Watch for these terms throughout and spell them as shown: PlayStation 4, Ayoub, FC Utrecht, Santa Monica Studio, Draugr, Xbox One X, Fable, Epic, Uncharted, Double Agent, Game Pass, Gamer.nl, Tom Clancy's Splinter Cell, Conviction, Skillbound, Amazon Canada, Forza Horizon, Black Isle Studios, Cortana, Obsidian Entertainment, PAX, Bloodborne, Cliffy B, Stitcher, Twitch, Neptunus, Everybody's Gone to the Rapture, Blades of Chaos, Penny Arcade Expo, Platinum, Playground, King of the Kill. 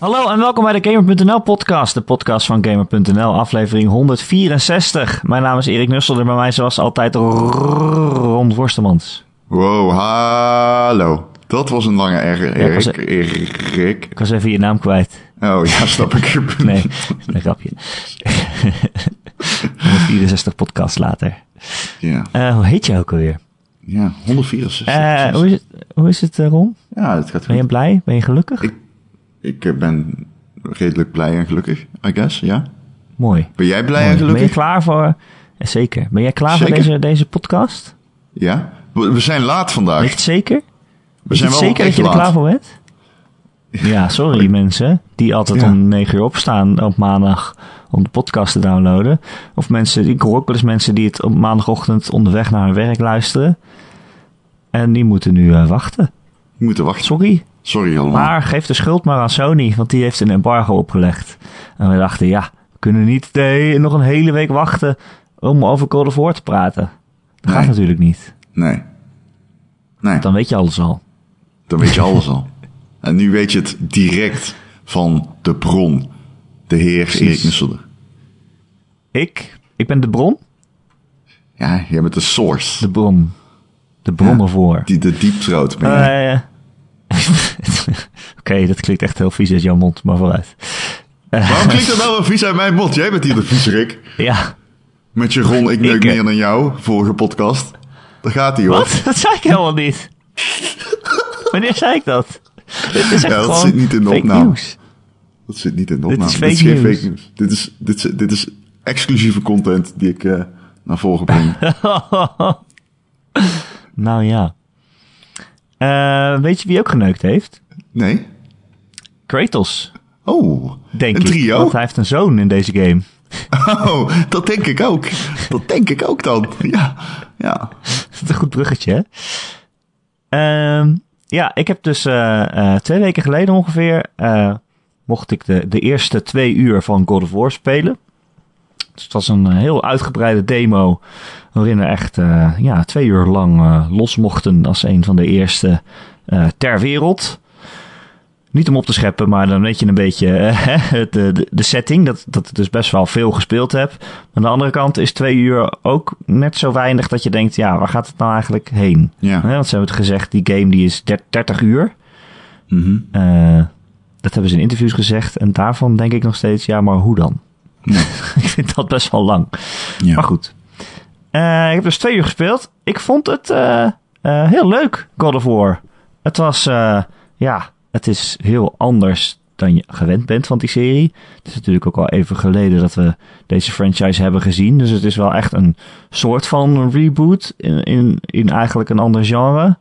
Hallo en welkom bij de Gamer.nl podcast, de podcast van Gamer.nl, aflevering 164. Mijn naam is Erik Nusselder, bij mij zoals altijd Ron Worstelmans. Wow, hallo. Dat was een lange R, Erik. Ik was even je naam kwijt. Oh ja, snap ik. Nee, een grapje. 164 podcasts later. Ja. Hoe heet je ook alweer? Ja, 164. Hoe is het, Ron? Ja, het gaat goed. Ben je blij? Ben je gelukkig? Ik ben redelijk blij en gelukkig, I guess, ja. Yeah. Mooi. Ben jij blij en gelukkig? Ben je klaar voor... Zeker. Ben jij klaar voor deze podcast? Ja. We zijn laat vandaag. Weet het zeker? We zijn wel zeker dat je er klaar voor bent? Ja, sorry mensen die altijd om 9 uur opstaan op maandag om de podcast te downloaden. Of mensen, ik hoor ook wel eens mensen die het op maandagochtend onderweg naar hun werk luisteren. En die moeten nu wachten. Die moeten wachten. Sorry allemaal. Maar geef de schuld maar aan Sony, want die heeft een embargo opgelegd. En we dachten, we kunnen niet nog een hele week wachten om over God of War te praten. Dat gaat natuurlijk niet. Nee. Dan weet je alles al. En nu weet je het direct van de bron. De heer Erik Nusselder. Ik ben de bron? Ja, jij bent de source. De bron. De bron ervoor. De diepthroat ben jij. Oké, dat klinkt echt heel vies uit jouw mond, maar vooruit. Waarom klinkt dat nou wel vies uit mijn mond? Jij bent hier de viezerik. Ja. Met je Ron, ik neuk meer dan jou, vorige podcast. Daar gaat hij hoor. Wat? Dat zei ik helemaal niet. Wanneer zei ik dat? Dit is echt dat zit niet in de opname. Nieuws. Dat zit niet in de opname. Dit is fake nieuws. Dit is exclusieve content die ik naar voren breng. Nou ja. Weet je wie ook geneukt heeft? Nee. Kratos. Oh, denk een trio? Want hij heeft een zoon in deze game. Oh, dat denk ik ook. Dan. Ja. Dat is een goed bruggetje, hè? Ik heb dus 2 weken geleden ongeveer... mocht ik de eerste 2 uur van God of War spelen. Dus het was een heel uitgebreide demo... waarin we echt 2 uur lang los mochten... als een van de eerste ter wereld. Niet om op te scheppen, maar dan weet je een beetje de setting... dat ik dus best wel veel gespeeld heb. Maar aan de andere kant is 2 uur ook net zo weinig... dat je denkt, waar gaat het nou eigenlijk heen? Ja. Want ze hebben het gezegd, die game die is 30 uur... Mm-hmm. Dat hebben ze in interviews gezegd. En daarvan denk ik nog steeds, maar hoe dan? Nee. Ik vind dat best wel lang. Ja. Maar goed. Ik heb dus 2 uur gespeeld. Ik vond het heel leuk, God of War. Het was, het is heel anders dan je gewend bent van die serie. Het is natuurlijk ook al even geleden dat we deze franchise hebben gezien. Dus het is wel echt een soort van reboot in eigenlijk een ander genre.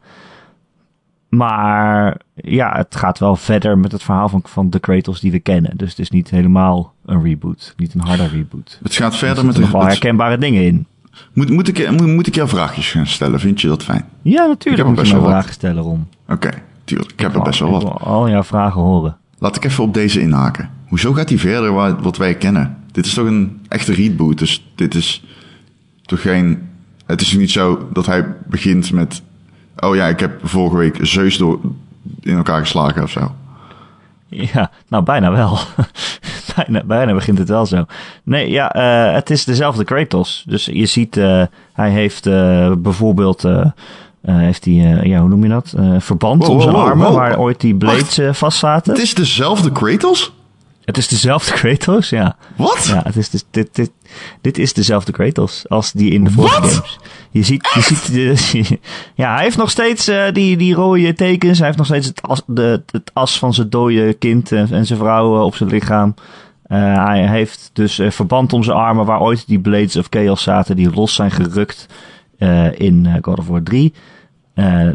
Maar het gaat wel verder met het verhaal van de Kratos die we kennen. Dus het is niet helemaal een reboot. Niet een harde reboot. Het gaat verder met... Er zitten nog wel herkenbare dingen in. Moet ik jou vraagjes gaan stellen? Vind je dat fijn? Ja, natuurlijk moet je mij vragen stellen, Ron. Oké, tuurlijk. Ik heb er best wel wat. Ik wil al jouw vragen horen. Laat ik even op deze inhaken. Hoezo gaat die verder wat wij kennen? Dit is toch een echte reboot. Dus dit is toch geen... Het is niet zo dat hij begint met... Oh ja, ik heb vorige week Zeus in elkaar geslagen of zo. Ja, nou bijna wel. bijna begint het wel zo. Nee, het is dezelfde Kratos. Dus je ziet, hij heeft bijvoorbeeld... heeft hij, hoe noem je dat? Verband om zijn armen, waar ooit die blades vast zaten. Het is dezelfde Kratos? Het is dezelfde Kratos, ja. Wat? Ja, het is dit is dezelfde Kratos als die in de vorige games. Je ziet ja, hij heeft nog steeds die rode tekens. Hij heeft nog steeds het as van zijn dode kind en zijn vrouw op zijn lichaam. Hij heeft dus verband om zijn armen waar ooit die Blades of Chaos zaten die los zijn gerukt in God of War 3.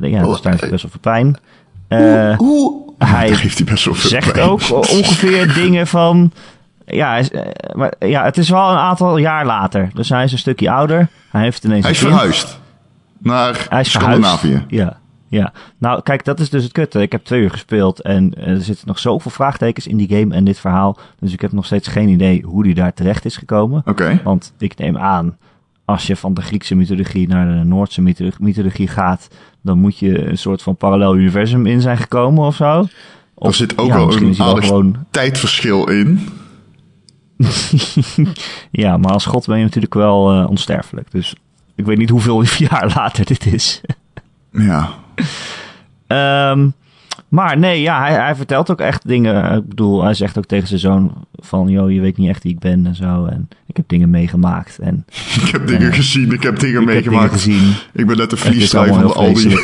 Dat staat best wel veel pijn. Hij zegt ook ongeveer dingen van... het is wel een aantal jaar later. Dus hij is een stukje ouder. Hij is Scandinavië. Ja. Nou, kijk, dat is dus het kutte. Ik heb 2 uur gespeeld en er zitten nog zoveel vraagtekens in die game en dit verhaal. Dus ik heb nog steeds geen idee hoe die daar terecht is gekomen. Okay. Want ik neem aan, als je van de Griekse mythologie naar de Noordse mythologie gaat... dan moet je een soort van parallel universum in zijn gekomen of zo. Er zit ook wel een aardig tijdverschil in. Ja, maar als god ben je natuurlijk wel onsterfelijk. Dus ik weet niet hoeveel jaar later dit is. Ja. Maar nee, ja, hij vertelt ook echt dingen. Ik bedoel, hij zegt ook tegen zijn zoon van... joh, je weet niet echt wie ik ben en zo. En ik heb dingen meegemaakt. En, ik heb dingen gezien, ik heb dingen meegemaakt. Ik ben net een vliegtuig van de Aldi.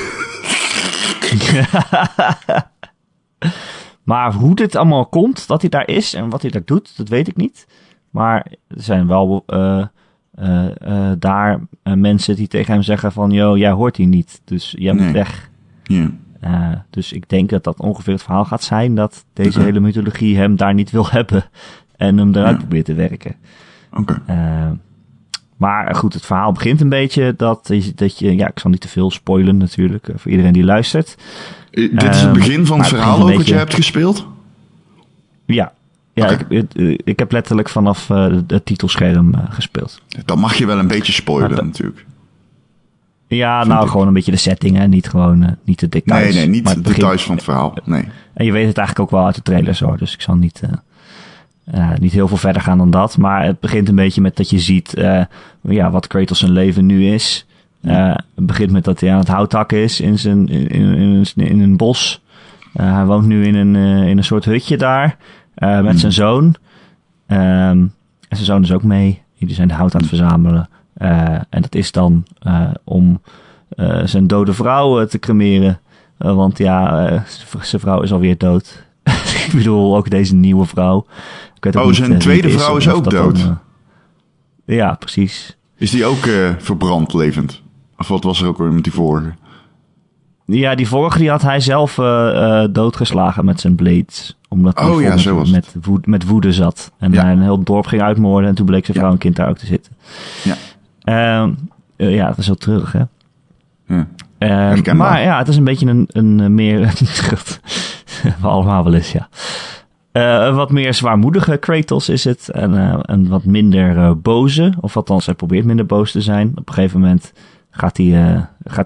Maar hoe dit allemaal komt, dat hij daar is en wat hij daar doet, dat weet ik niet. Maar er zijn wel daar mensen die tegen hem zeggen van... joh, jij hoort hier niet, dus jij moet weg. Ja. Dus ik denk dat dat ongeveer het verhaal gaat zijn... dat deze hele mythologie hem daar niet wil hebben... en hem eruit probeert te werken. Okay. Maar goed, het verhaal begint een beetje... dat je ja, ik zal niet te veel spoilen natuurlijk... voor iedereen die luistert. Dit is het begin van het verhaal ook... wat je hebt gespeeld? Ja. Ja, okay. ik heb letterlijk vanaf het titelscherm gespeeld. Dan mag je wel een beetje spoilen natuurlijk. Ja, nou, gewoon een beetje de setting, hè. Niet gewoon, niet de details. Nee, niet de details van het verhaal, nee. En je weet het eigenlijk ook wel uit de trailer zo, dus ik zal niet heel veel verder gaan dan dat. Maar het begint een beetje met dat je ziet, wat Kratos zijn leven nu is. Het begint met dat hij aan het hout hakken is in een bos. Hij woont nu in een soort hutje daar, met zijn zoon. En zijn zoon is ook mee. Jullie zijn de hout aan het verzamelen. En dat is dan om zijn dode vrouw te cremeren. Want ja, zijn vrouw is alweer dood. Ik bedoel, ook deze nieuwe vrouw. Ik weet ook niet, zijn tweede vrouw is ook dood? Dan, ja, precies. Is die ook verbrand levend? Of wat was er ook weer met die vorige? Ja, die vorige die had hij zelf doodgeslagen met zijn blades. Omdat hij met woede zat. En hij een heel dorp ging uitmoorden. En toen bleek zijn vrouw en kind daar ook te zitten. Ja. Dat is wel treurig, hè? Ja, maar ja, het is een beetje een meer... allemaal wel eens, ja. Een wat meer zwaarmoedige Kratos is het. En een wat minder boze. Of althans, hij probeert minder boos te zijn. Op een gegeven moment gaat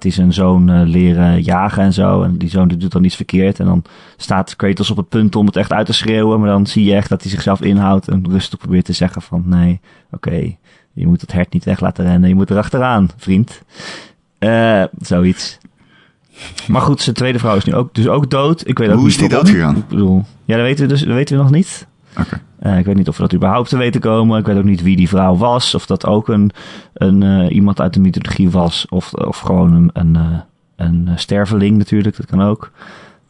hij zijn zoon leren jagen en zo. En die zoon doet dan iets verkeerd. En dan staat Kratos op het punt om het echt uit te schreeuwen. Maar dan zie je echt dat hij zichzelf inhoudt. En rustig probeert te zeggen van... nee, oké... je moet het hert niet weg laten rennen. Je moet erachteraan, vriend. Zoiets. Maar goed, zijn tweede vrouw is nu ook dood. Ik weet ook niet hoe is die dood gegaan? Ik bedoel, ja, dat weten we nog niet. Okay. Ik weet niet of we dat überhaupt te weten komen. Ik weet ook niet wie die vrouw was. Of dat ook een iemand uit de mythologie was. Of gewoon een sterveling natuurlijk. Dat kan ook.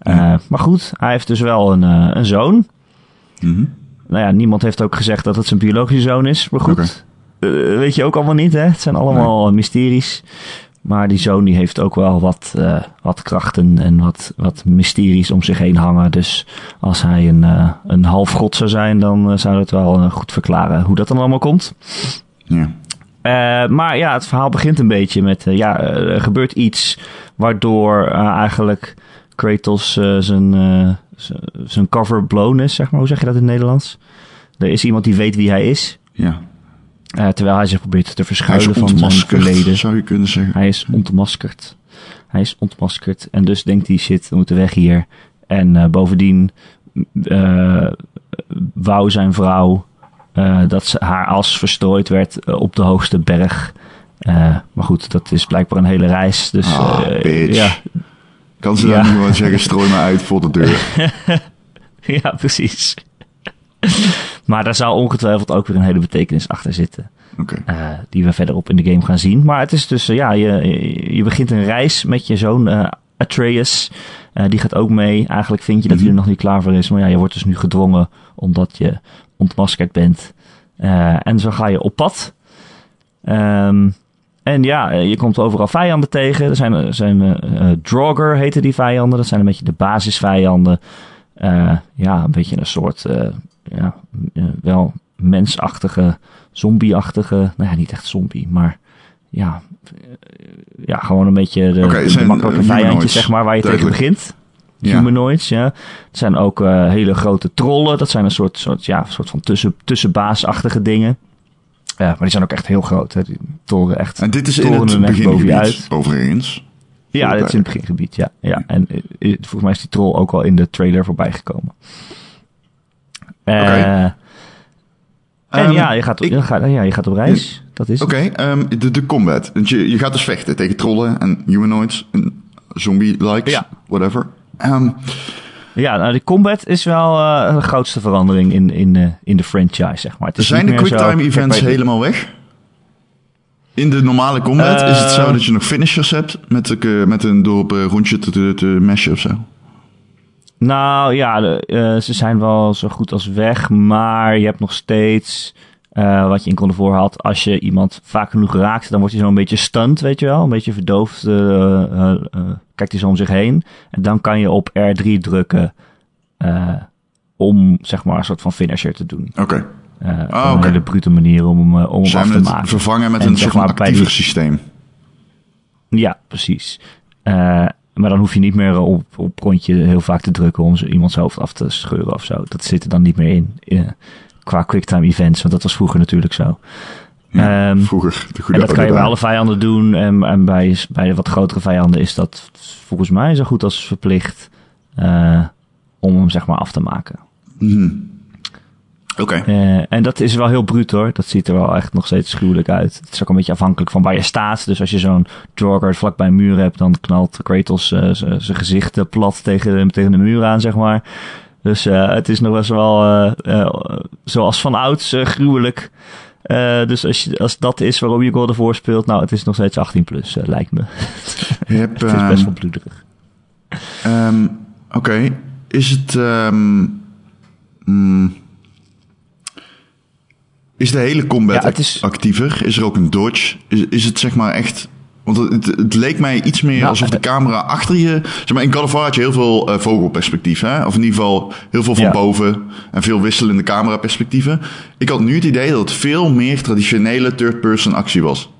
Maar goed, hij heeft dus wel een zoon. Mm-hmm. Nou ja, niemand heeft ook gezegd dat het zijn biologische zoon is. Maar goed... Okay. Weet je ook allemaal niet, hè? Het zijn allemaal mysteries. Maar die zoon die heeft ook wel wat krachten en wat mysteries om zich heen hangen. Dus als hij een halfgod zou zijn, dan zou dat wel goed verklaren hoe dat dan allemaal komt. Ja. Maar ja, het verhaal begint een beetje met... er gebeurt iets waardoor eigenlijk Kratos zijn cover blown is, zeg maar. Hoe zeg je dat in het Nederlands? Er is iemand die weet wie hij is. Ja. Terwijl hij zich probeert te verschuilen van zijn verleden. Zou je kunnen zeggen. Hij is ontmaskerd. En dus denkt hij, shit, we moeten weg hier. En bovendien wou zijn vrouw dat haar as verstrooid werd op de hoogste berg. Maar goed, dat is blijkbaar een hele reis. Dus, bitch. Ja. Kan ze dan niet gewoon zeggen, strooi maar uit voor de deur. Ja, precies. Maar daar zou ongetwijfeld ook weer een hele betekenis achter zitten. Okay. Die we verderop in de game gaan zien. Maar het is dus, je begint een reis met je zoon Atreus. Die gaat ook mee. Eigenlijk vind je dat hij er nog niet klaar voor is. Maar ja, je wordt dus nu gedwongen omdat je ontmaskerd bent. En zo ga je op pad. En ja, je komt overal vijanden tegen. Er zijn Draugr heten die vijanden. Dat zijn een beetje de basisvijanden. Een beetje een soort... wel mensachtige, zombieachtige... Nou ja, niet echt zombie, maar... Ja, gewoon een beetje de makkelijke vijandjes, zeg maar... waar je duidelijk tegen begint. Ja. Humanoids, ja. Er zijn ook hele grote trollen. Dat zijn een soort van tussenbaasachtige dingen. Maar die zijn ook echt heel groot. Hè. Die toren echt... En dit is in het bovenuit. Overigens. Ja, dat is in het begingebied, ja. En volgens mij is die troll ook al in de trailer voorbij gekomen. Okay. En je gaat op reis. Dat is Oké. De combat. Je gaat dus vechten tegen trollen en humanoids en zombie-likes, whatever. De combat is wel de grootste verandering in de franchise, zeg maar. Zijn de quicktime-events helemaal weg? In de normale combat is het zo dat je nog finishers hebt met een door rondje te meshen of zo? Nou ja, ze zijn wel zo goed als weg, maar je hebt nog steeds wat je in God of War had. Als je iemand vaak genoeg raakt, dan wordt hij zo'n beetje stunned, weet je wel. Een beetje verdoofd, kijkt hij zo om zich heen. En dan kan je op R3 drukken om zeg maar een soort van finisher te doen. Oké. Een hele brute manier om hem af te maken. Vervangen met een soort van actiever systeem. Ja, precies. Maar dan hoef je niet meer op rondje heel vaak te drukken om iemands hoofd af te scheuren of zo. Dat zit er dan niet meer in. Qua quicktime events, want dat was vroeger natuurlijk zo. Ja, vroeger. En dat kan je bij alle vijanden doen. En bij de wat grotere vijanden is dat volgens mij zo goed als verplicht om hem zeg maar af te maken. Mm-hmm. Oké. En dat is wel heel bruut hoor. Dat ziet er wel echt nog steeds schuwelijk uit. Het is ook een beetje afhankelijk van waar je staat. Dus als je zo'n jogger vlakbij een muur hebt, dan knalt Kratos zijn gezicht plat tegen de muur aan, zeg maar. Dus het is nog best wel zoals van ouds gruwelijk. Dus als dat is waarom je God of War speelt, nou, het is nog steeds 18 plus, lijkt me. Het is best wel bloederig. Oké. Is het... Is de hele combat actiever? Is er ook een dodge? Is het zeg maar echt... Want het leek mij iets meer alsof de camera achter je... Zeg maar, in God of War had je heel veel vogelperspectief. Hè? Of in ieder geval heel veel van boven. En veel wisselende cameraperspectieven. Ik had nu het idee dat het veel meer traditionele third-person actie was.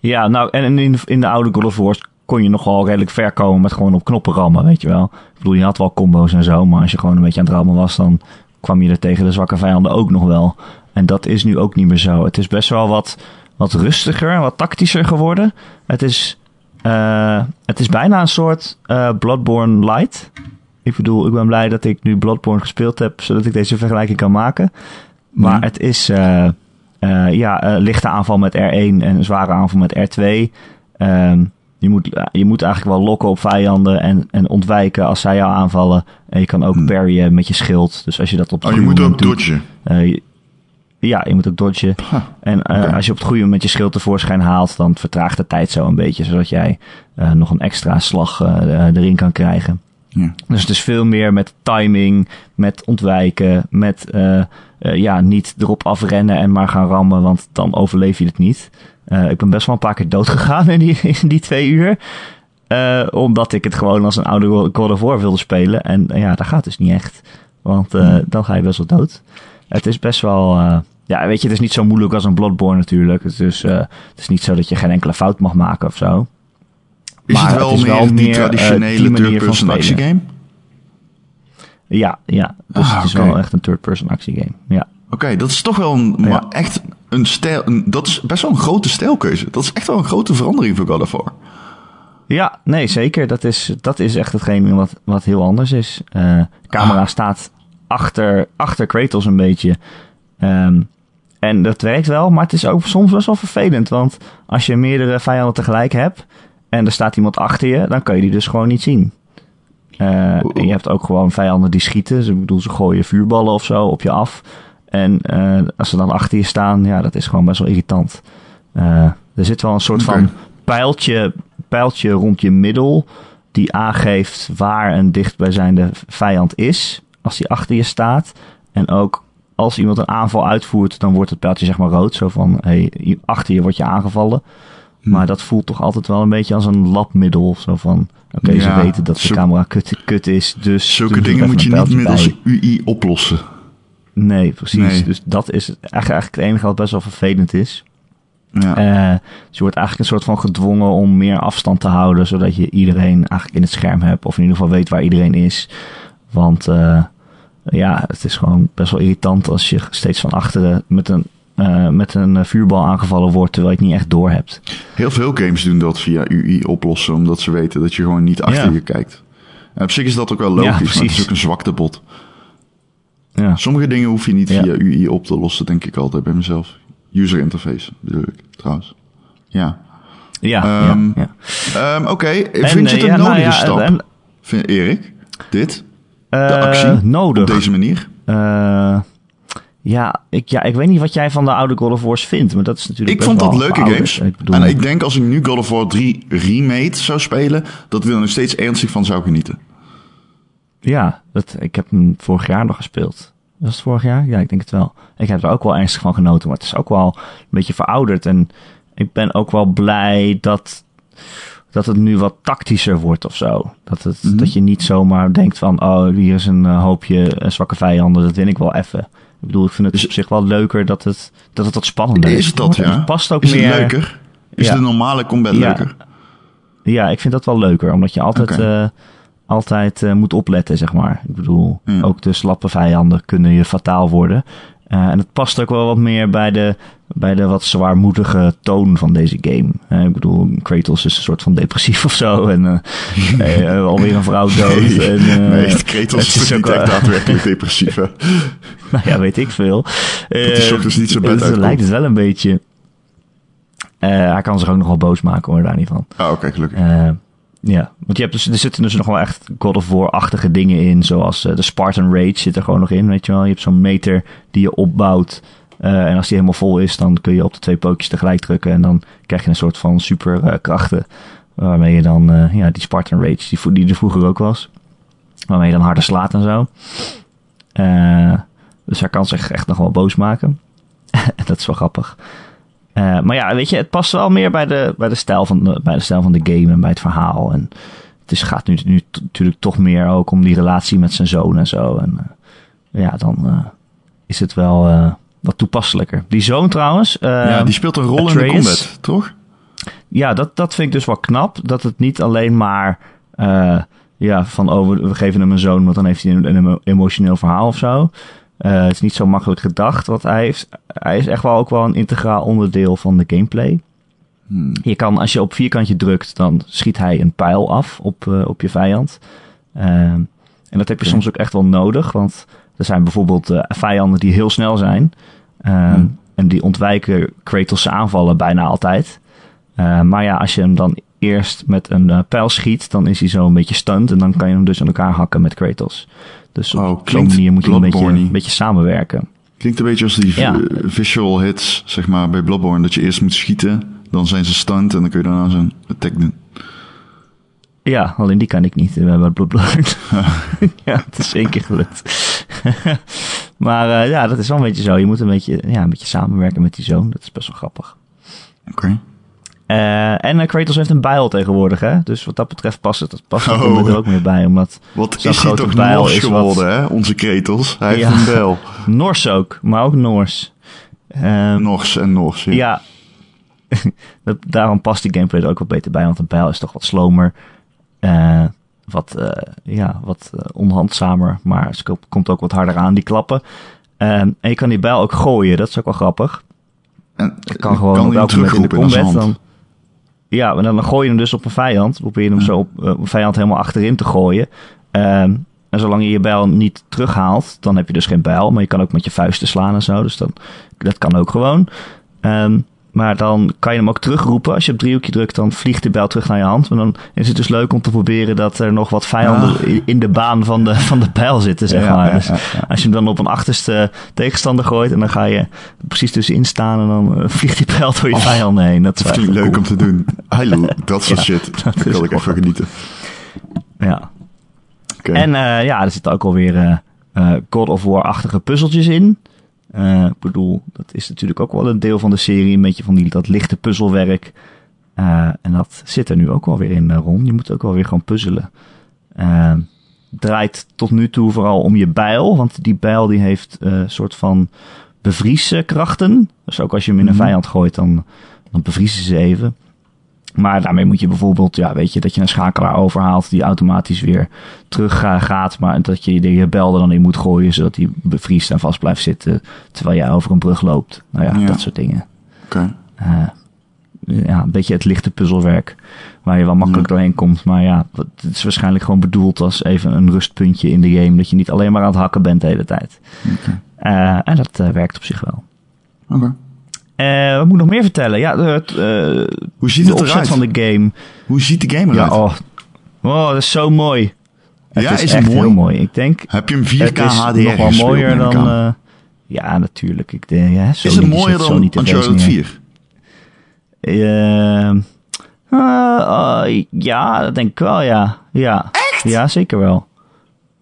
Ja, nou, en in de oude God of War kon je nog wel redelijk ver komen met gewoon op knoppen rammen, weet je wel. Ik bedoel, je had wel combo's en zo, maar als je gewoon een beetje aan het rammen was, dan kwam je er tegen de zwakke vijanden ook nog wel. En dat is nu ook niet meer zo. Het is best wel wat rustiger en wat tactischer geworden. Het is bijna een soort Bloodborne light. Ik bedoel, ik ben blij dat ik nu Bloodborne gespeeld heb, zodat ik deze vergelijking kan maken. Maar het is lichte aanval met R1 en een zware aanval met R2. Je moet eigenlijk wel lokken op vijanden en ontwijken als zij jou aanvallen. En je kan ook parryen met je schild. Dus als je dat op het goede moment doet... Je moet ook dodgen. Je moet ook dodgen. Huh, en als je op het goede moment je schild tevoorschijn haalt, dan vertraagt de tijd zo een beetje, zodat jij nog een extra slag erin kan krijgen. Ja. Dus het is veel meer met timing, met ontwijken, met niet erop afrennen en maar gaan rammen, want dan overleef je het niet. Ik ben best wel een paar keer dood gegaan in die 2 uur. Omdat ik het gewoon als een oude God of War wilde spelen. En dat gaat dus niet echt. Want dan ga je best wel dood. Het is best wel... weet je, het is niet zo moeilijk als een Bloodborne natuurlijk. Dus het is niet zo dat je geen enkele fout mag maken of zo. Is maar het wel meer die traditionele third-person actiegame? Ja. Dus het is wel echt een third-person actiegame. Ja. Oké, dat is toch wel echt een stijl... Dat is best wel een grote stijlkeuze. Dat is echt wel een grote verandering voor God of War. Ja, nee, zeker. Dat is echt hetgeen wat heel anders is. Camera staat... Achter Kratos een beetje. En dat werkt wel, maar het is ook soms best wel vervelend. Want als je meerdere vijanden tegelijk hebt en er staat iemand achter je, dan kun je die dus gewoon niet zien. En je hebt ook gewoon vijanden die schieten. Dus ik bedoel, ze gooien vuurballen of zo op je af. En als ze dan achter je staan, dat is gewoon best wel irritant. Er zit wel een soort van pijltje rond je middel die aangeeft waar een dichtbijzijnde vijand is, als die achter je staat. En ook als iemand een aanval uitvoert, dan wordt het pijltje zeg maar rood. Zo van, hey, achter je wordt je aangevallen. Maar dat voelt toch altijd wel een beetje als een labmiddel. Zo van, oké, ze weten dat de camera kut is. Dus zulke dingen moet je niet middels UI oplossen. Nee, precies. Nee. Dus dat is eigenlijk het enige wat best wel vervelend is. Ja. Dus je wordt eigenlijk een soort van gedwongen om meer afstand te houden, zodat je iedereen eigenlijk in het scherm hebt. Of in ieder geval weet waar iedereen is. Want het is gewoon best wel irritant als je steeds van achteren met een met een vuurbal aangevallen wordt terwijl je het niet echt door hebt. Heel veel games doen dat via UI oplossen, omdat ze weten dat je gewoon niet achter je kijkt. En op zich is dat ook wel logisch, maar het is ook een zwaktebod. Ja. Sommige dingen hoef je niet via UI op te lossen, denk ik altijd bij mezelf. User interface bedoel ik, trouwens. Ja. Oké, vind je het een nodige stap? Vind Erik, de actie, nodig. Op deze manier? Ik weet niet wat jij van de oude God of Wars vindt, maar dat is natuurlijk. Ik vond dat leuke games. En ik denk als ik nu God of War 3 Remake zou spelen, dat ik er nog steeds ernstig van zou genieten. Ja, ik heb hem vorig jaar nog gespeeld. Was het vorig jaar? Ja, ik denk het wel. Ik heb er ook wel ernstig van genoten, maar het is ook wel een beetje verouderd. En ik ben ook wel blij dat het nu wat tactischer wordt of zo. Dat je niet zomaar denkt van, oh, hier is een hoopje zwakke vijanden, dat win ik wel even. Ik bedoel, ik vind het op zich wel leuker dat het wat spannender is. Is dat, ja? Het past ook meer. Is het leuker? Is de normale combat leuker? Ja, ik vind dat wel leuker, omdat je altijd moet opletten, zeg maar. Ik bedoel, ook de slappe vijanden kunnen je fataal worden. En het past ook wel wat meer bij de wat zwaarmoedige toon van deze game. Ik bedoel, Kratos is een soort van depressief of zo. En alweer een vrouw dood. Kratos is ook echt daadwerkelijk depressief, hè? Nou ja, weet ik veel. Het is dus niet zo bad uitkomt. Het lijkt het wel een beetje. Hij kan zich ook nog wel boos maken, hoor, daar niet van. Ah, oké, gelukkig. Ja, want er zitten dus nog wel echt God of War-achtige dingen in. Zoals de Spartan Rage zit er gewoon nog in, weet je wel. Je hebt zo'n meter die je opbouwt. En als die helemaal vol is, dan kun je op de 2 pootjes tegelijk drukken. En dan krijg je een soort van superkrachten. Waarmee je dan, die Spartan Rage, die er vroeger ook was. Waarmee je dan harder slaat en zo. Dus hij kan zich echt nog wel boos maken. Dat is wel grappig. Maar ja, weet je, het past wel meer bij de stijl van de game en bij het verhaal. En het gaat nu natuurlijk toch meer ook om die relatie met zijn zoon en zo. En dan is het wel wat toepasselijker. Die zoon trouwens... die speelt een rol Atreus, in de combat, toch? Ja, dat vind ik dus wel knap. Dat het niet alleen maar... we geven hem een zoon, want dan heeft hij een emotioneel verhaal of zo. Het is niet zo makkelijk gedacht, want hij is echt wel ook wel een integraal onderdeel van de gameplay. Je kan, als je op vierkantje drukt, dan schiet hij een pijl af op je vijand. En dat heb je soms ook echt wel nodig, want er zijn bijvoorbeeld vijanden die heel snel zijn. En die ontwijken Kratos' aanvallen bijna altijd. Maar ja, als je hem dan eerst met een pijl schiet, dan is hij zo een beetje stunned. En dan kan je hem dus aan elkaar hakken met Kratos. Dus op zo'n manier moet je een beetje samenwerken. Klinkt een beetje als die visual hits, zeg maar, bij Bloodborne. Dat je eerst moet schieten, dan zijn ze stunned en dan kun je daarna zo'n attack doen. Ja, alleen die kan ik niet bij Bloodborne. Ja, het is 1 keer gelukt. Maar dat is wel een beetje zo. Je moet een beetje samenwerken met die zoon. Dat is best wel grappig. Oké. En Kratos heeft een bijl tegenwoordig, hè? Dus wat dat betreft past het er ook meer bij. Omdat wat is hij toch Noors geworden, hè? Onze Kratos. Hij heeft een bijl. Nors ook, maar ook Noors. Noors, ja. Ja. Daarom past die gameplay er ook wat beter bij, want een bijl is toch wat slomer. Wat onhandzamer, maar het komt ook wat harder aan, die klappen. En je kan die bijl ook gooien, dat is ook wel grappig. Het kan gewoon op elk moment in de combat dan... Ja, en dan gooi je hem dus op een vijand. Probeer je hem zo op een vijand helemaal achterin te gooien. En zolang je je bijl niet terughaalt, dan heb je dus geen bijl. Maar je kan ook met je vuisten slaan en zo. Dus dat kan ook gewoon. Maar dan kan je hem ook terugroepen. Als je op driehoekje drukt, dan vliegt de bijl terug naar je hand. En dan is het dus leuk om te proberen dat er nog wat vijanden in de baan van de bijl zitten, zeg maar. Dus als je hem dan op een achterste tegenstander gooit en dan ga je precies tussenin staan en dan vliegt die bijl door je vijanden heen. Dat klinkt leuk om te doen. Dat soort shit. Daar kan ik even genieten. Ja. Okay. En er zitten ook alweer God of War-achtige puzzeltjes in. Ik bedoel, dat is natuurlijk ook wel een deel van de serie. Een beetje van dat lichte puzzelwerk. En dat zit er nu ook wel weer in, Ron. Je moet ook wel weer gewoon puzzelen. Draait tot nu toe vooral om je bijl. Want die bijl die heeft een soort van bevrieskrachten. Dus ook als je hem in een vijand gooit, dan bevriezen ze even. Maar daarmee moet je bijvoorbeeld, ja, weet je, dat je een schakelaar overhaalt die automatisch weer terug gaat. Maar dat je de rebel er dan in moet gooien, zodat die bevriest en vast blijft zitten terwijl jij over een brug loopt. Nou ja, ja. Dat soort dingen. Oké. Okay. Ja, een beetje het lichte puzzelwerk waar je wel makkelijk doorheen komt. Maar ja, het is waarschijnlijk gewoon bedoeld als even een rustpuntje in de game. Dat je niet alleen maar aan het hakken bent de hele tijd. Okay. En dat werkt op zich wel. Oké. Okay. Wat moet ik nog meer vertellen? Ja, hoe ziet het eruit van de game? Hoe ziet de game eruit? Ja, oh, dat is zo mooi. Het is echt mooi? Heel mooi. Ik denk, heb je hem 4K HDR nog wel mooier dan... ja, natuurlijk. Ik denk, ja, Sony is het mooier dan Uncharted 4? Ja, dat denk ik wel, ja. Ja. Echt? Ja, zeker wel.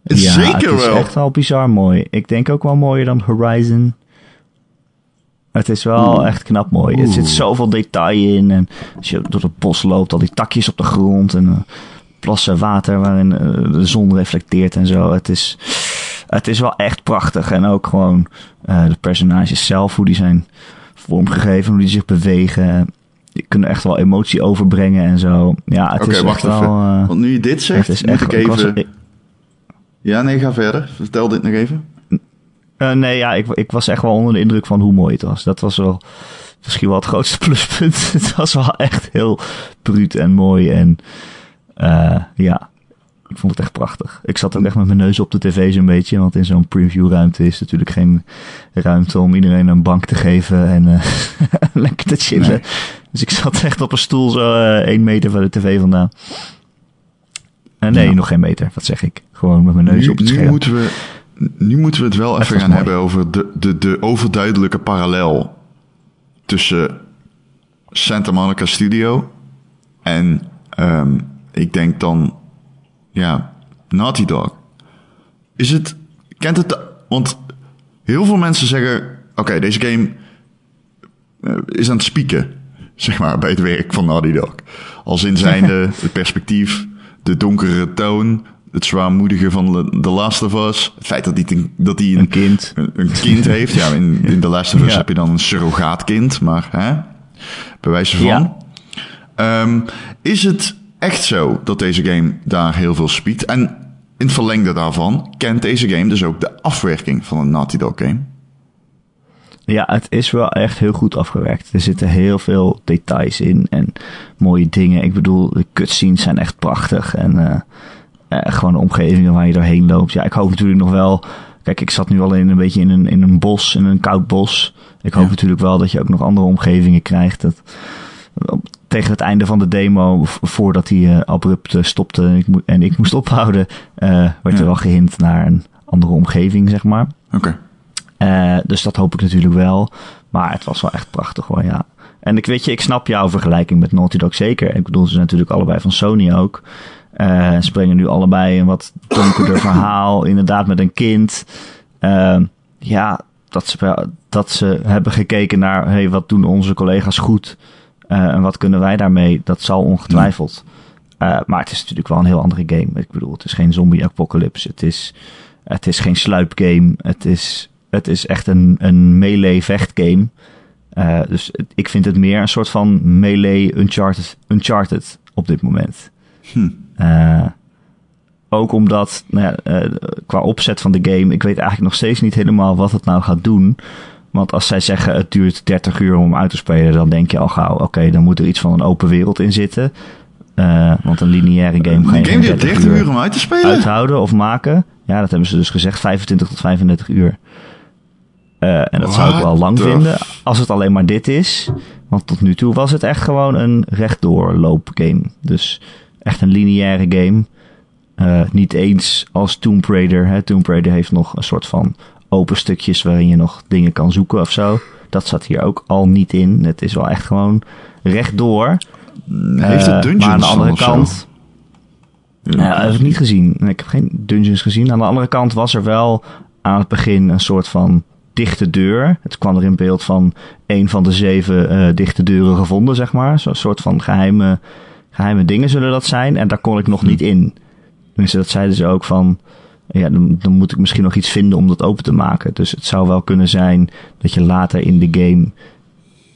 Ja, zeker wel? Het is wel echt al bizar mooi. Ik denk ook wel mooier dan Horizon. Het is wel echt knap mooi. Er zit zoveel detail in. En als je door het bos loopt, al die takjes op de grond. En plassen water waarin de zon reflecteert en zo. Het is wel echt prachtig. En ook gewoon de personages zelf, hoe die zijn vormgegeven, hoe die zich bewegen. Die kunnen echt wel emotie overbrengen en zo. Ja, het is wacht echt even. Wel... want nu je dit zegt, moet echt, ik even... Ja, nee, ga verder. Vertel dit nog even. Nee, ja, ik was echt wel onder de indruk van hoe mooi het was. Dat was wel misschien wel het grootste pluspunt. Het was wel echt heel bruut en mooi. En ja, ik vond het echt prachtig. Ik zat ook echt met mijn neus op de tv zo'n beetje. Want in zo'n previewruimte is natuurlijk geen ruimte om iedereen een bank te geven. En lekker te chillen. Nee. Dus ik zat echt op een stoel zo 1 meter van de tv vandaan. Nog geen meter, wat zeg ik. Gewoon met mijn neus op het scherm. Nu moeten we het wel even gaan hebben over de overduidelijke parallel tussen Santa Monica Studio en ik denk dan Naughty Dog. Want heel veel mensen zeggen oké, deze game is aan het spieken, zeg maar, bij het werk van Naughty Dog. Als in zijnde het perspectief, de donkere toon, het zwaarmoedige van The Last of Us. Het feit dat hij een kind. Een kind heeft. Ja, in The Last of Us heb je dan een surrogaatkind. Maar bij wijze van. Ja. Is het echt zo dat deze game daar heel veel spiekt? En in het verlengde daarvan kent deze game dus ook de afwerking van een Naughty Dog game. Ja, het is wel echt heel goed afgewerkt. Er zitten heel veel details in en mooie dingen. Ik bedoel, de cutscenes zijn echt prachtig en... gewoon de omgevingen waar je doorheen loopt. Ja, ik hoop natuurlijk nog wel... Kijk, ik zat nu alleen een beetje in een bos, in een koud bos. Ik hoop natuurlijk wel dat je ook nog andere omgevingen krijgt. Dat, tegen het einde van de demo, voordat hij abrupt stopte en ik moest ophouden, werd er wel gehint naar een andere omgeving, zeg maar. Oké. Dus dat hoop ik natuurlijk wel. Maar het was wel echt prachtig hoor, ja. En ik snap jouw vergelijking met Naughty Dog zeker. Ik bedoel, ze zijn natuurlijk allebei van Sony ook. Ze brengen nu allebei een wat donkerder verhaal, inderdaad met een kind. Dat ze hebben gekeken naar, hey, wat doen onze collega's goed en wat kunnen wij daarmee? Dat zal ongetwijfeld. Maar het is natuurlijk wel een heel andere game. Ik bedoel, het is geen zombie-apocalypse. Het is geen sluipgame. Het is echt een melee-vechtgame. Dus ik vind het meer een soort van melee Uncharted op dit moment. Ook omdat qua opzet van de game, ik weet eigenlijk nog steeds niet helemaal wat het nou gaat doen. Want als zij zeggen het duurt 30 uur om uit te spelen, dan denk je al gauw oké, dan moet er iets van een open wereld in zitten. Want een lineaire game ga je geen 30 uur om uit te spelen? Uithouden of maken. Ja, dat hebben ze dus gezegd, 25 tot 35 uur. En dat zou ik wel lang vinden als het alleen maar dit is. Want tot nu toe was het echt gewoon een rechtdoorloopgame. Dus echt een lineaire game. Niet eens als Tomb Raider. Hè. Tomb Raider heeft nog een soort van open stukjes waarin je nog dingen kan zoeken of zo. Dat zat hier ook al niet in. Het is wel echt gewoon rechtdoor. Heeft het dungeons? Maar aan de andere kant... dat heb ik niet gezien. Ik heb geen dungeons gezien. Aan de andere kant was er wel aan het begin een soort van dichte deur. Het kwam er in beeld van 1 van de 7 dichte deuren gevonden, zeg maar. Zo'n soort van geheime dingen zullen dat zijn. En daar kon ik nog niet in. Dus dat zeiden ze ook van... ja, dan moet ik misschien nog iets vinden om dat open te maken. Dus het zou wel kunnen zijn dat je later in de game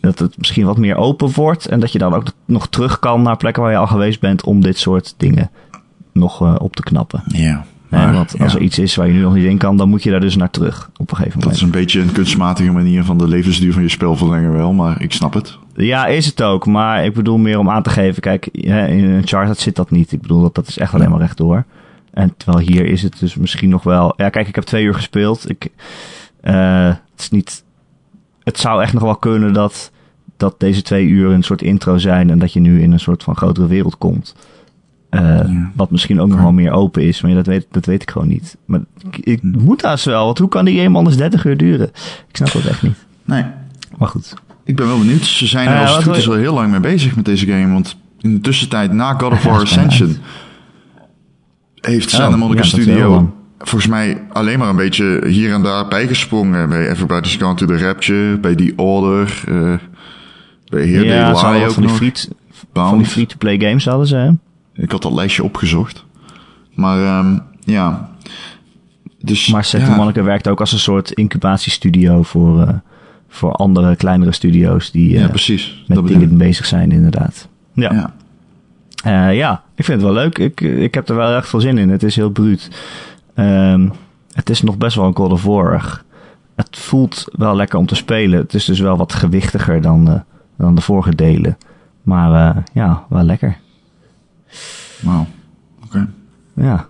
dat het misschien wat meer open wordt en dat je dan ook nog terug kan naar plekken waar je al geweest bent om dit soort dingen nog op te knappen. Ja. Maar, want als er iets is waar je nu nog niet in kan, dan moet je daar dus naar terug op een gegeven moment. Dat is een beetje een kunstmatige manier van de levensduur van je spel verlengen wel, maar ik snap het. Ja, is het ook, maar ik bedoel meer om aan te geven, kijk, in Uncharted zit dat niet. Ik bedoel, dat is echt alleen maar rechtdoor. En terwijl hier is het dus misschien nog wel... Ja, kijk, ik heb 2 uur gespeeld. Het is niet... Het zou echt nog wel kunnen dat deze 2 uur een soort intro zijn en dat je nu in een soort van grotere wereld komt. Wat misschien ook nog wel meer open is, maar ja, dat weet ik gewoon niet. Maar ik moet haast wel, want hoe kan die game anders 30 uur duren? Ik snap dat echt niet. Nee. Maar goed. Ik ben wel benieuwd. Ze zijn er als het goed is al heel lang mee bezig met deze game, want in de tussentijd na God of War Ascension heeft Santa Monica Studio volgens mij alleen maar een beetje hier en daar bijgesprongen. Bij Everybody's Gone to the Rapture, bij The Order, bij Heer de Laai ook nog. Van die free-to-play games hadden ze, hè? Ik had dat lijstje opgezocht. Maar ja. Dus, maar Santa Monica werkt ook als een soort incubatiestudio voor andere, kleinere studio's die met dingen bezig zijn, inderdaad. Ja. Ja, ik vind het wel leuk. Ik heb er wel echt veel zin in. Het is heel bruut. Het is nog best wel een God of War. Het voelt wel lekker om te spelen. Het is dus wel wat gewichtiger dan de vorige delen. Maar ja, wel lekker. Wauw, oké. Ja,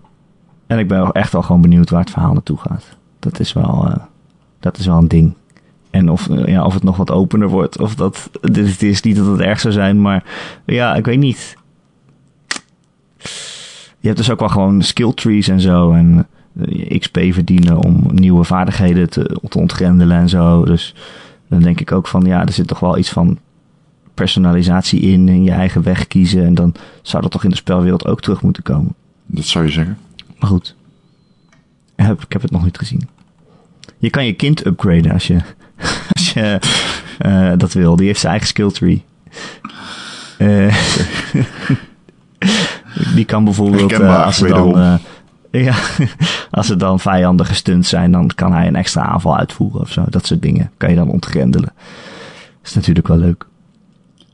en ik ben echt al gewoon benieuwd waar het verhaal naartoe gaat. Dat is wel een ding. En of het nog wat opener wordt. Of dat, het is niet dat het erg zou zijn, maar ja, ik weet niet. Je hebt dus ook wel gewoon skill trees en zo. En XP verdienen om nieuwe vaardigheden te ontgrendelen en zo. Dus dan denk ik ook van ja, er zit toch wel iets van personalisatie in je eigen weg kiezen. En dan zou dat toch in de spelwereld ook terug moeten komen. Dat zou je zeggen. Maar goed, ik heb het nog niet gezien. Je kan je kind upgraden als je dat wil. Die heeft zijn eigen skill tree. Die kan bijvoorbeeld, als er dan vijanden gestunt zijn, dan kan hij een extra aanval uitvoeren of zo. Dat soort dingen kan je dan ontgrendelen. Is natuurlijk wel leuk.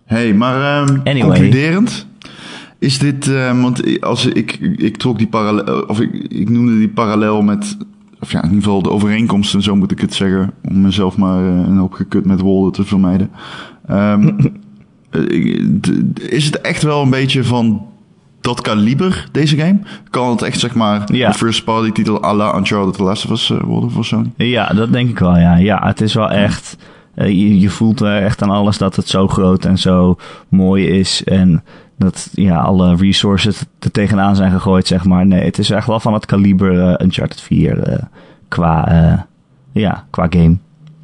Hey, maar concluderend is dit, want als ik trok die parallel, of ik noemde die parallel met, of ja, in ieder geval de overeenkomsten, zo moet ik het zeggen, om mezelf maar een hoop gekut met woorden te vermijden. Is het echt wel een beetje van dat kaliber, deze game? Kan het echt, zeg maar, een first-party titel à la Uncharted The Last of Us worden voor Sony? Ja, dat denk ik wel, ja. Ja, het is wel echt... Je voelt echt aan alles dat het zo groot en zo mooi is. En dat alle resources er tegenaan zijn gegooid, zeg maar. Nee, het is echt wel van het kaliber Uncharted 4 qua game.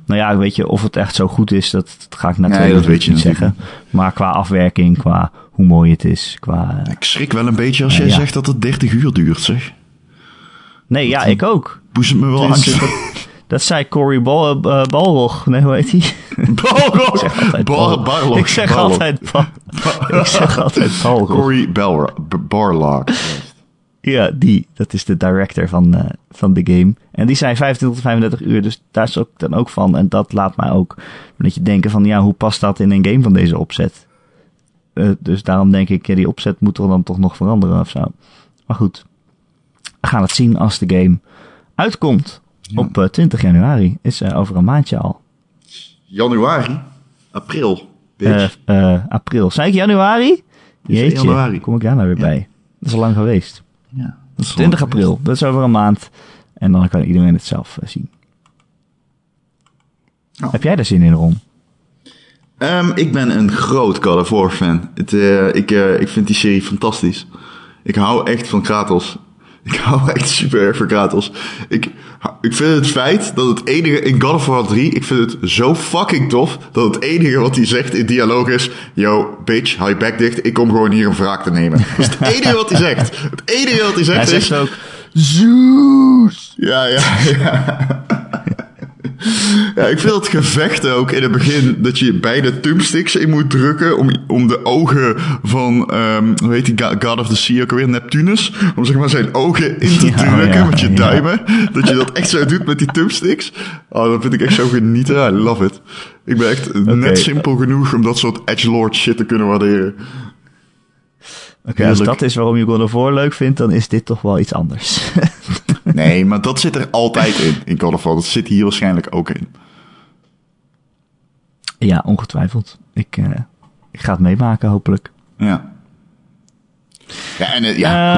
Nou ja, weet je, of het echt zo goed is, dat ga ik natuurlijk niet zeggen. Maar qua afwerking, qua hoe mooi het is. Ik schrik wel een beetje als jij zegt dat het 30 uur duurt, zeg. Nee, dat ik ook. Boezemt me wel angst. Dat zei Cory Balrog. Nee, hoe heet hij? Balrog! Ik zeg altijd Balrog. Cory Barlog. Ja, die. Dat is de director van de game. En die zei 25 tot 35 uur. Dus daar is ook dan ook van. En dat laat mij ook een beetje denken van... Ja, hoe past dat in een game van deze opzet? Dus daarom denk ik... Ja, die opzet moet er dan toch nog veranderen of zo. Maar goed. We gaan het zien als de game uitkomt. Ja. Op 20 januari. Is over een maandje al. Januari? April. April. Zei ik januari? Jeetje, januari. Kom ik daar nou weer bij. Dat is al lang geweest. Ja, dat is 20 april. Geweest. Dat is over een maand. En dan kan iedereen het zelf zien. Oh. Heb jij daar zin in, Ron? Ik ben een groot God of War fan. Ik vind die serie fantastisch. Ik hou echt van Kratos. Ik hou echt super erg van Kratos. Ik vind het feit dat het enige... In God of War 3, ik vind het zo fucking tof... dat het enige wat hij zegt in dialoog is... Yo, bitch, hou je bek dicht. Ik kom gewoon hier een wraak te nemen. Dat is het enige wat hij zegt. Het enige wat hij zegt is... Zeus! Ja. Ja, ik vind het gevechten ook in het begin dat je beide thumbsticks in moet drukken om de ogen van, hoe heet die God of the Sea ook alweer, Neptunus, om zeg maar zijn ogen in te drukken met je duimen. Dat je dat echt zo doet met die thumbsticks. Oh, dat vind ik echt zo genieten. I love it. Ik ben echt net simpel genoeg om dat soort edgelord shit te kunnen waarderen. Oké, als dat is waarom je God of War leuk vindt, dan is dit toch wel iets anders. Nee, maar dat zit er altijd in God of War. Dat zit hier waarschijnlijk ook in. Ja, ongetwijfeld. Ik ga het meemaken, hopelijk. Ja. Ja,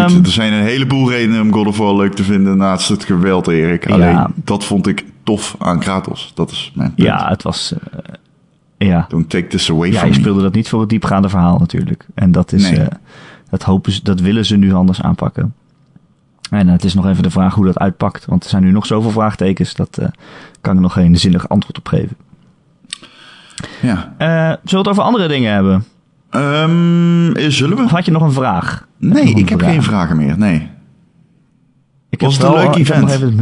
en goed, er zijn een heleboel redenen om God of War leuk te vinden naast het geweld, Erik. Alleen, dat vond ik tof aan Kratos. Dat is mijn punt. Ja, het was... Don't take this away from me. Ja, je speelde dat niet voor het diepgaande verhaal natuurlijk. En dat is... Nee. Dat willen ze nu anders aanpakken. En het is nog even de vraag hoe dat uitpakt. Want er zijn nu nog zoveel vraagtekens. Dat kan ik nog geen zinnig antwoord op geven. Ja. Zullen we het over andere dingen hebben? Zullen we? Of had je nog een vraag? Nee, ik heb geen vragen meer. Nee. Was het een leuk event? Ik heb nog even het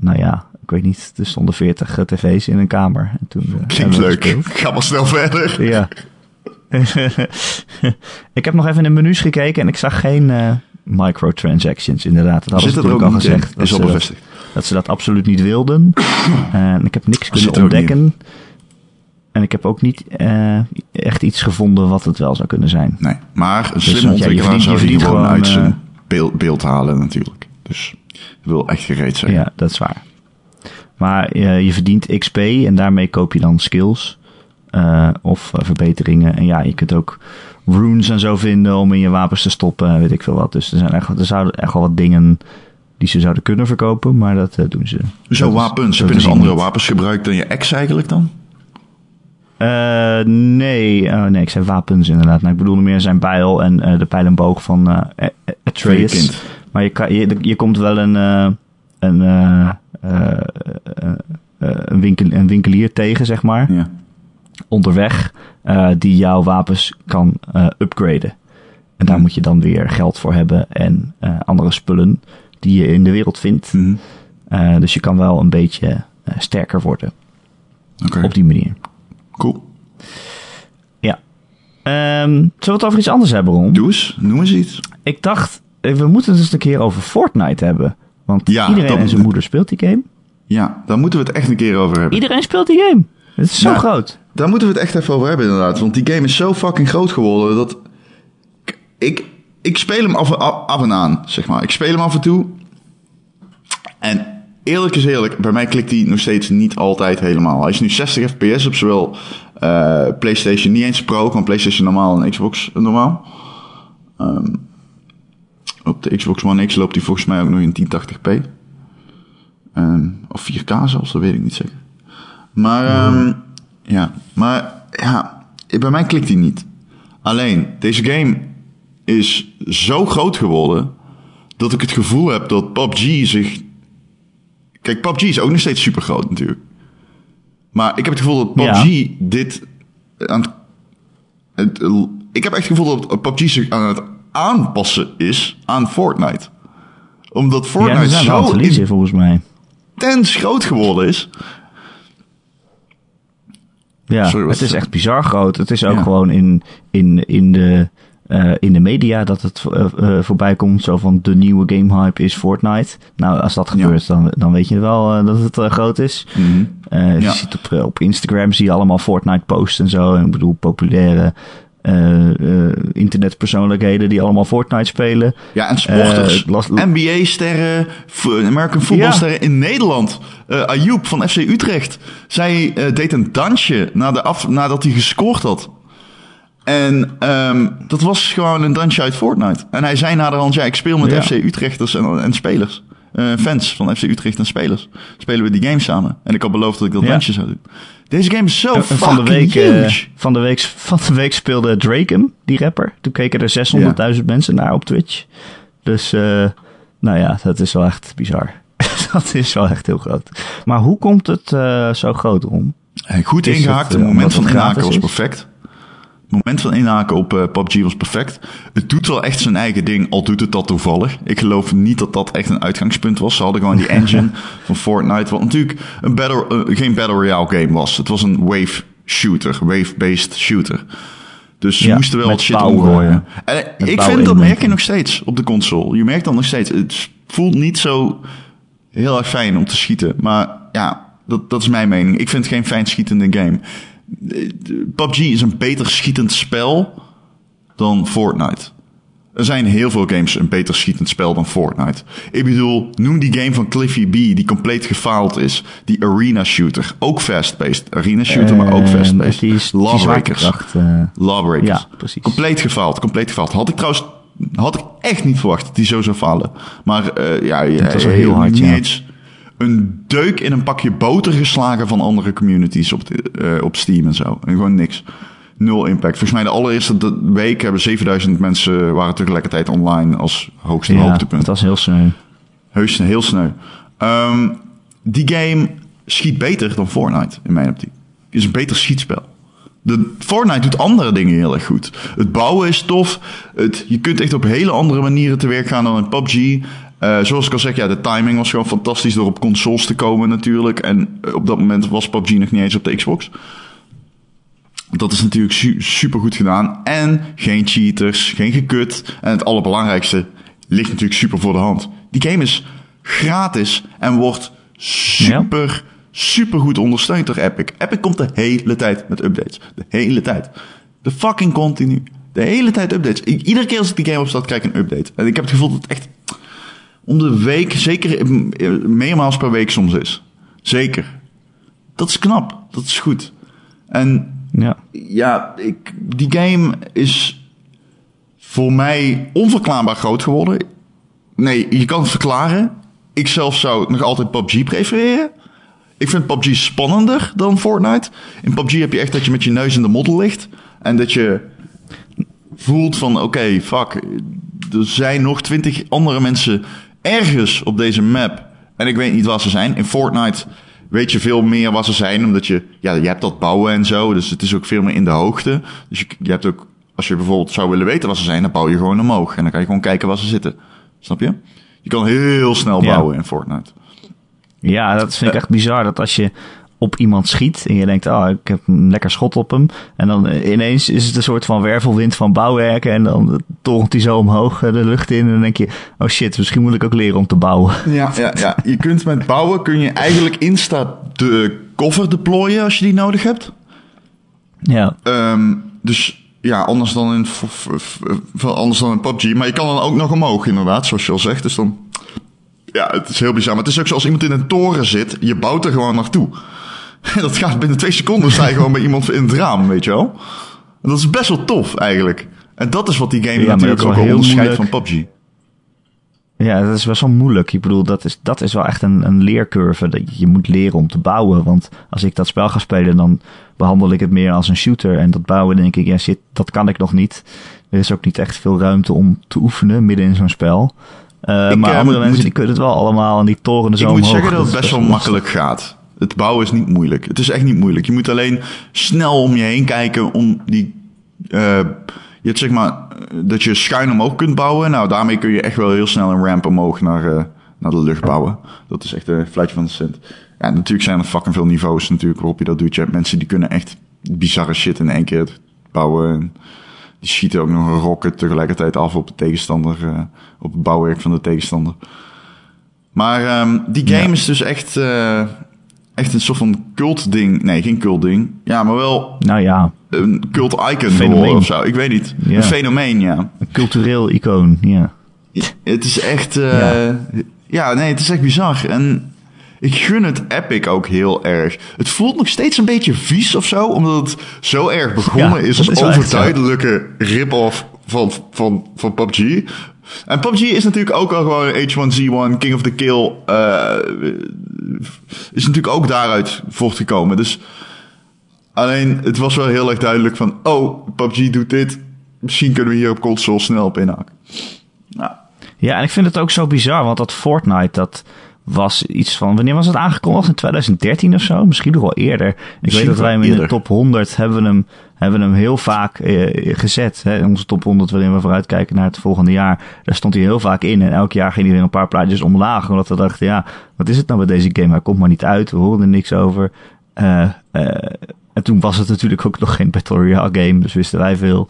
menu... ik weet niet. Er stonden 40 tv's in een kamer. En toen, klinkt leuk. Ga maar snel verder. Ja. Ik heb nog even in de menus gekeken en ik zag geen microtransactions, inderdaad. Dat hadden ze natuurlijk al gezegd. Dat is al bevestigd. Dat ze dat absoluut niet wilden. Ik heb niks kunnen ontdekken. En ik heb ook niet echt iets gevonden wat het wel zou kunnen zijn. Nee, maar een slimme ontwikkelaar zou die gewoon uit zijn beeld halen natuurlijk. Dus dat wil echt gereed zijn. Ja, dat is waar. Maar je verdient XP en daarmee koop je dan skills... Of verbeteringen. En ja, je kunt ook runes en zo vinden om in je wapens te stoppen, weet ik veel wat. Dus er zouden echt wel wat dingen die ze zouden kunnen verkopen, maar dat doen ze. Zo wapens. Heb je dus andere wapens gebruikt dan je ex eigenlijk dan? Nee, ik zei wapens inderdaad. Nou, ik bedoelde meer zijn bijl en de pijl en boog van Atreus. Maar je komt wel een winkelier tegen, zeg maar. Ja. Onderweg die jouw wapens kan upgraden. En daar moet je dan weer geld voor hebben en andere spullen die je in de wereld vindt. Mm-hmm. Dus je kan wel een beetje sterker worden. Okay. Op die manier. Cool. Ja. Zullen we het over iets anders hebben, Ron? Noem eens iets. Ik dacht, we moeten het dus een keer over Fortnite hebben. Want iedereen en zijn moeder speelt die game. Ja, daar moeten we het echt een keer over hebben. Iedereen speelt die game. Het is zo groot. Daar moeten we het echt even over hebben inderdaad. Want die game is zo fucking groot geworden dat... Ik speel hem af en aan, zeg maar. Ik speel hem af en toe. En eerlijk is eerlijk, bij mij klikt hij nog steeds niet altijd helemaal. Hij is nu 60 fps op zowel PlayStation, niet eens Pro, gewoon PlayStation normaal en Xbox normaal. Op de Xbox One X loopt hij volgens mij ook nog in 1080p. Of 4K zelfs, dat weet ik niet zeker. Maar... bij mij klikt die niet. Alleen, deze game is zo groot geworden dat ik het gevoel heb dat PUBG zich... Kijk, PUBG is ook nog steeds super groot natuurlijk. Maar ik heb het gevoel dat PUBG ik heb echt het gevoel dat PUBG zich aan het aanpassen is aan Fortnite. Omdat Fortnite zo volgens mij intens groot geworden is... Ja, het is echt bizar groot. Het is ook gewoon in de media dat het voorbij komt. Zo van de nieuwe game hype is Fortnite. Nou, als dat gebeurt, dan weet je wel dat het groot is. Mm-hmm. Je ziet op Instagram zie je allemaal Fortnite posts en zo. En ik bedoel, populaire internetpersoonlijkheden die allemaal Fortnite spelen. Ja, en sporters. NBA-sterren, American voetbalsterren in Nederland. Ayoub van FC Utrecht. Zij deed een dansje nadat hij gescoord had. En dat was gewoon een dansje uit Fortnite. En hij zei naderhand, ik speel met FC Utrechters en spelers. Fans van FC Utrecht en spelers. Spelen we die game samen. En ik had beloofd dat ik dat dansje zou doen. Deze game is zo fucking huge. Van de week speelde Drake hem, die rapper. Toen keken er 600.000 mensen naar op Twitch. Dus, dat is wel echt bizar. Dat is wel echt heel groot. Maar hoe komt het zo groot om? Goed ingehaakt. Het moment van Kratos is perfect. moment van inhaken op PUBG was perfect. Het doet wel echt zijn eigen ding, al doet het dat toevallig. Ik geloof niet dat dat echt een uitgangspunt was. Ze hadden gewoon die engine van Fortnite, wat natuurlijk een geen Battle Royale game was. Het was een wave-based shooter. Dus ze moesten wel wat shit omgooien. Ik vind, dat merk je nog steeds op de console. Je merkt dat nog steeds. Het voelt niet zo heel erg fijn om te schieten. Maar ja, dat is mijn mening. Ik vind het geen fijn schietende game. PUBG is een beter schietend spel dan Fortnite. Er zijn heel veel games een beter schietend spel dan Fortnite. Ik bedoel, noem die game van Cliffy B die compleet gefaald is. Die arena shooter. Ook fast-paced. Arena shooter, maar ook fast-paced. Lawbreakers. Lawbreakers. Ja, precies. Compleet gefaald. Had ik echt niet verwacht dat die zo zou falen. Maar dat was heel hard. Een deuk in een pakje boter geslagen van andere communities op Steam en zo. En gewoon niks. 0 impact. Volgens mij de allereerste week hebben 7000 mensen waren tegelijkertijd online als hoogste hoogtepunt. Dat is heel sneu. Heel sneu. Die game schiet beter dan Fortnite, in mijn optiek. Is een beter schietspel. Fortnite doet andere dingen heel erg goed. Het bouwen is tof. Je kunt echt op hele andere manieren te werk gaan dan in PUBG. Zoals ik al zeg, de timing was gewoon fantastisch door op consoles te komen natuurlijk. En op dat moment was PUBG nog niet eens op de Xbox. Dat is natuurlijk super goed gedaan. En geen cheaters, geen gekut. En het allerbelangrijkste ligt natuurlijk super voor de hand. Die game is gratis en wordt super goed ondersteund door Epic. Epic komt de hele tijd met updates. De hele tijd. De fucking continu. De hele tijd updates. Iedere keer als ik die game opstart, krijg ik een update. En ik heb het gevoel dat het echt om de week, zeker meermaals per week soms is. Zeker. Dat is knap. Dat is goed. En die game is voor mij onverklaarbaar groot geworden. Nee, je kan het verklaren. Ik zelf zou nog altijd PUBG prefereren. Ik vind PUBG spannender dan Fortnite. In PUBG heb je echt dat je met je neus in de modder ligt. En dat je voelt van oké, fuck. Er zijn nog 20 andere mensen ergens op deze map. En ik weet niet waar ze zijn. In Fortnite weet je veel meer waar ze zijn. Omdat je hebt dat bouwen en zo. Dus het is ook veel meer in de hoogte. Dus je hebt ook, als je bijvoorbeeld zou willen weten waar ze zijn, dan bouw je gewoon omhoog. En dan kan je gewoon kijken waar ze zitten. Snap je? Je kan heel snel bouwen in Fortnite. Ja, dat vind ik echt bizar. Dat als je op iemand schiet en je denkt, ik heb een lekker schot op hem. En dan ineens is het een soort van wervelwind van bouwwerken. En dan torent hij zo omhoog de lucht in. En dan denk je, oh shit, misschien moet ik ook leren om te bouwen. Ja. Je kunt met bouwen, eigenlijk insta de cover deployen als je die nodig hebt. Ja. Anders dan in PUBG. Maar je kan dan ook nog omhoog inderdaad, zoals je al zegt. Dus dan, ja, het is heel bizar. Maar het is ook zoals iemand in een toren zit. Je bouwt er gewoon naartoe. Dat gaat binnen 2 seconden, sta je gewoon bij iemand in het raam, weet je wel. En dat is best wel tof eigenlijk. En dat is wat die game natuurlijk ook heel onderscheidt van PUBG. Ja, dat is best wel moeilijk. Ik bedoel, dat is wel echt een leercurve. Dat je moet leren om te bouwen. Want als ik dat spel ga spelen, dan behandel ik het meer als een shooter. En dat bouwen, denk ik, dat kan ik nog niet. Er is ook niet echt veel ruimte om te oefenen midden in zo'n spel. Maar andere mensen kunnen het wel allemaal en die toren zo omhoog. Ik moet zeggen dat het best wel makkelijk gaat. Het bouwen is niet moeilijk. Het is echt niet moeilijk. Je moet alleen snel om je heen kijken om die... je hebt zeg maar dat je schuin omhoog kunt bouwen. Nou, daarmee kun je echt wel heel snel een ramp omhoog naar de lucht bouwen. Dat is echt een fluitje van de cent. Ja, natuurlijk zijn er fucking veel niveaus natuurlijk waarop je dat doet. Je hebt mensen die kunnen echt bizarre shit in één keer bouwen. En die schieten ook nog een rocket tegelijkertijd af op de tegenstander. Op het bouwwerk van de tegenstander. Maar die game is dus echt... Echt een soort van cult ding. Nee, geen cult ding. Ja, maar wel een cult icon of zo. Ik weet niet. Ja. Een fenomeen, ja. Een cultureel icoon, ja. Het is echt... het is echt bizar. En ik gun het Epic ook heel erg. Het voelt nog steeds een beetje vies of zo. Omdat het zo erg begonnen is als overduidelijke rip-off van PUBG. En PUBG is natuurlijk ook al gewoon H1Z1, King of the Kill. Is natuurlijk ook daaruit voortgekomen. Dus alleen, het was wel heel erg duidelijk van... Oh, PUBG doet dit. Misschien kunnen we hier op console snel op inhaken. Nou. Ja, en ik vind het ook zo bizar. Want dat Fortnite, dat was iets van... Wanneer was het aangekondigd? In 2013 of zo? Misschien nog wel eerder. Ik weet dat wij hem in de top 100 hebben we hem hebben hem heel vaak gezet. Hè? Onze top 100 waarin we vooruitkijken naar het volgende jaar. Daar stond hij heel vaak in. En elk jaar ging hij weer een paar plaatjes omlaag. Omdat we dachten, ja, wat is het nou met deze game? Hij komt maar niet uit. We horen er niks over. En toen was het natuurlijk ook nog geen Battle Royale game. Dus wisten wij veel.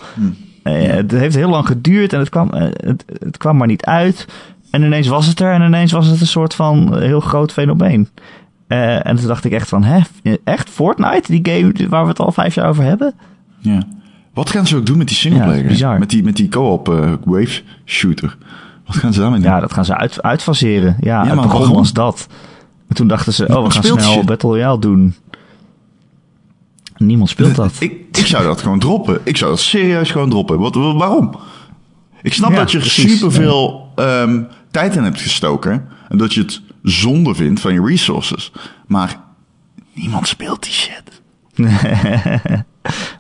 Het heeft heel lang geduurd. En het kwam maar niet uit. En ineens was het er. En ineens was het een soort van heel groot fenomeen. En toen dacht ik echt van, hè, echt Fortnite? Die game waar we het al 5 jaar over hebben? Ja. Wat gaan ze ook doen met die singleplayer? Ja, met die co-op wave shooter. Wat gaan ze daarmee doen? Ja, dat gaan ze uitfaseren. Ja, het begon als dat. En toen dachten ze, we gaan snel Battle Royale doen. Niemand speelt dat. Ik zou dat gewoon droppen. Ik zou dat serieus gewoon droppen. Waarom? Ik snap dat je superveel tijd in hebt gestoken. En dat je het zonde vindt van je resources. Maar niemand speelt die shit.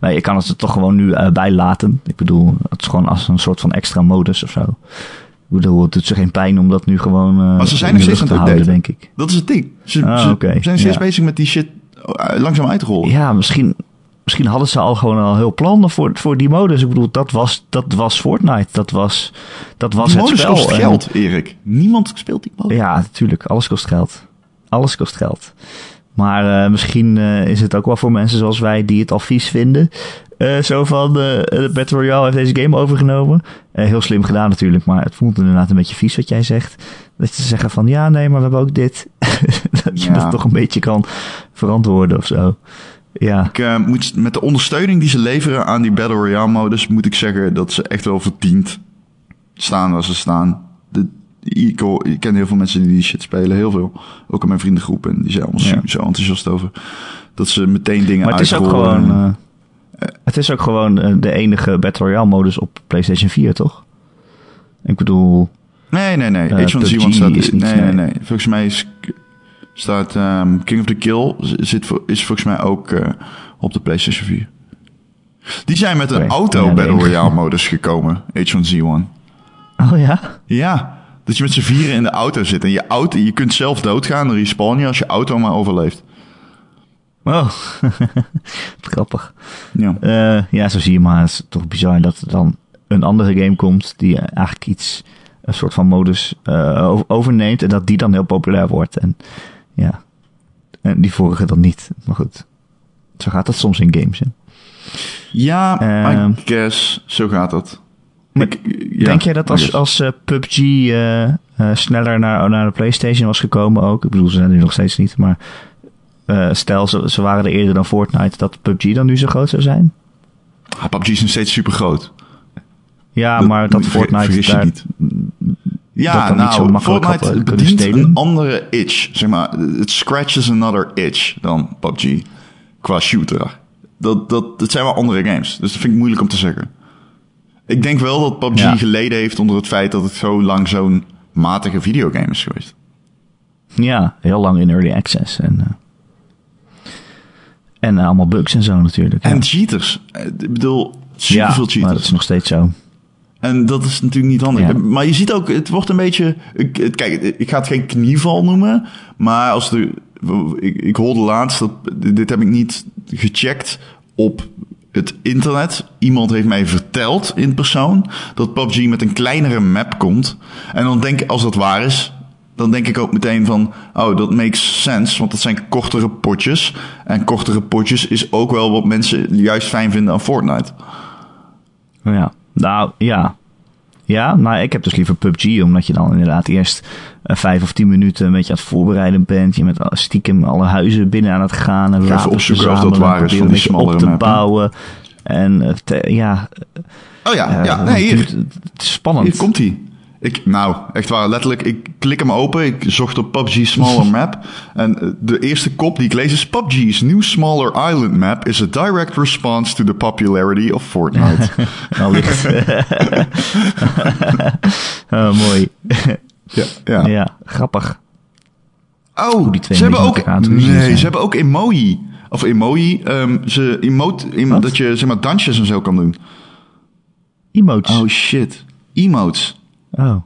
Nee, je kan het er toch gewoon nu bij laten. Ik bedoel, het is gewoon als een soort van extra modus of zo. Ik bedoel, het doet ze geen pijn om dat nu gewoon maar ze zijn nog steeds aan het updaten, denk ik. Dat is het ding. Ze zijn steeds bezig met die shit langzaam uit te rollen. Ja, misschien hadden ze al heel plannen voor die modus. Ik bedoel, dat was Fortnite. Dat was het spel. Modus kost geld, Erik. Niemand speelt die modus. Ja, natuurlijk. Alles kost geld. Maar misschien is het ook wel voor mensen zoals wij die het al vies vinden. Zo van, Battle Royale heeft deze game overgenomen. Heel slim gedaan natuurlijk, maar het voelt inderdaad een beetje vies wat jij zegt. Dat ze zeggen van, ja, nee, maar we hebben ook dit. Dat je dat toch een beetje kan verantwoorden of zo. Ja. Ik moet met de ondersteuning die ze leveren aan die Battle Royale modus, moet ik zeggen dat ze echt wel verdiend staan waar ze staan. Ik ken heel veel mensen die shit spelen, heel veel. Ook in mijn vriendengroep en die zijn allemaal zo enthousiast over dat ze meteen dingen uitrollen. Maar het is ook gewoon de enige Battle Royale modus op PlayStation 4, toch? Ik bedoel... Nee. H1Z1 staat... Nee. Volgens mij staat King of the Kill is volgens mij ook op de PlayStation 4. Die zijn met een auto Battle Royale modus gekomen, H1Z1. Oh ja? Ja. Dat je met z'n vieren in de auto zit. En je kunt zelf doodgaan, respawn je als je auto maar overleeft. Oh, grappig. Ja. Zo zie je maar. Het is toch bizar dat er dan een andere game komt die eigenlijk een soort van modus overneemt. En dat die dan heel populair wordt. En die vorige dan niet. Maar goed, zo gaat dat soms in games. Hè? Ja, I guess. Zo gaat dat. Denk jij dat als PUBG sneller naar de PlayStation was gekomen ook? Ik bedoel, ze zijn er nog steeds niet, maar stel, ze waren er eerder dan Fortnite, dat PUBG dan nu zo groot zou zijn? Ah, PUBG is nog steeds super groot. Ja, maar dat Fortnite daar... Niet. Ja, dat nou, Fortnite bedient een andere itch. Zeg maar, het scratches another itch dan PUBG qua shooter. Dat zijn wel andere games, dus dat vind ik moeilijk om te zeggen. Ik denk wel dat PUBG geleden heeft onder het feit dat het zo lang zo'n matige videogame is geweest. Ja, heel lang in early access. En allemaal bugs en zo natuurlijk. En cheaters. Ik bedoel, superveel cheaters. Ja, maar dat is nog steeds zo. En dat is natuurlijk niet handig. Ja. Maar je ziet ook, het wordt een beetje... Kijk, ik ga het geen knieval noemen, maar als ik hoorde laatst, dit heb ik niet gecheckt op... het internet. Iemand heeft mij verteld in persoon dat PUBG met een kleinere map komt. En dan denk ik, als dat waar is, dan denk ik ook meteen van, oh, dat makes sense, want dat zijn kortere potjes. En kortere potjes is ook wel wat mensen juist fijn vinden aan Fortnite. Ja, nou, ja. Ja, maar ik heb dus liever PUBG, omdat je dan inderdaad eerst 5 of 10 minuten een beetje aan het voorbereiden bent. Je bent stiekem alle huizen binnen aan het gaan. En even opzoeken of dat waar is van die smallere op te map, bouwen. En ja... Oh ja, ja. Nee, hier. Het is spannend. Hier komt hij. Nou, echt waar, letterlijk. Ik klik hem open. Ik zocht op PUBG Smaller Map. En de eerste kop die ik lees is... PUBG's new Smaller Island Map is a direct response to the popularity of Fortnite. Allicht. Oh, mooi. Ja, grappig. Oh, ze hebben ook... ze hebben ook emoji. Of emoji. Ze emote, dat je, zeg maar, dansjes en zo kan doen. Emotes. Oh, shit. Emotes. Oh,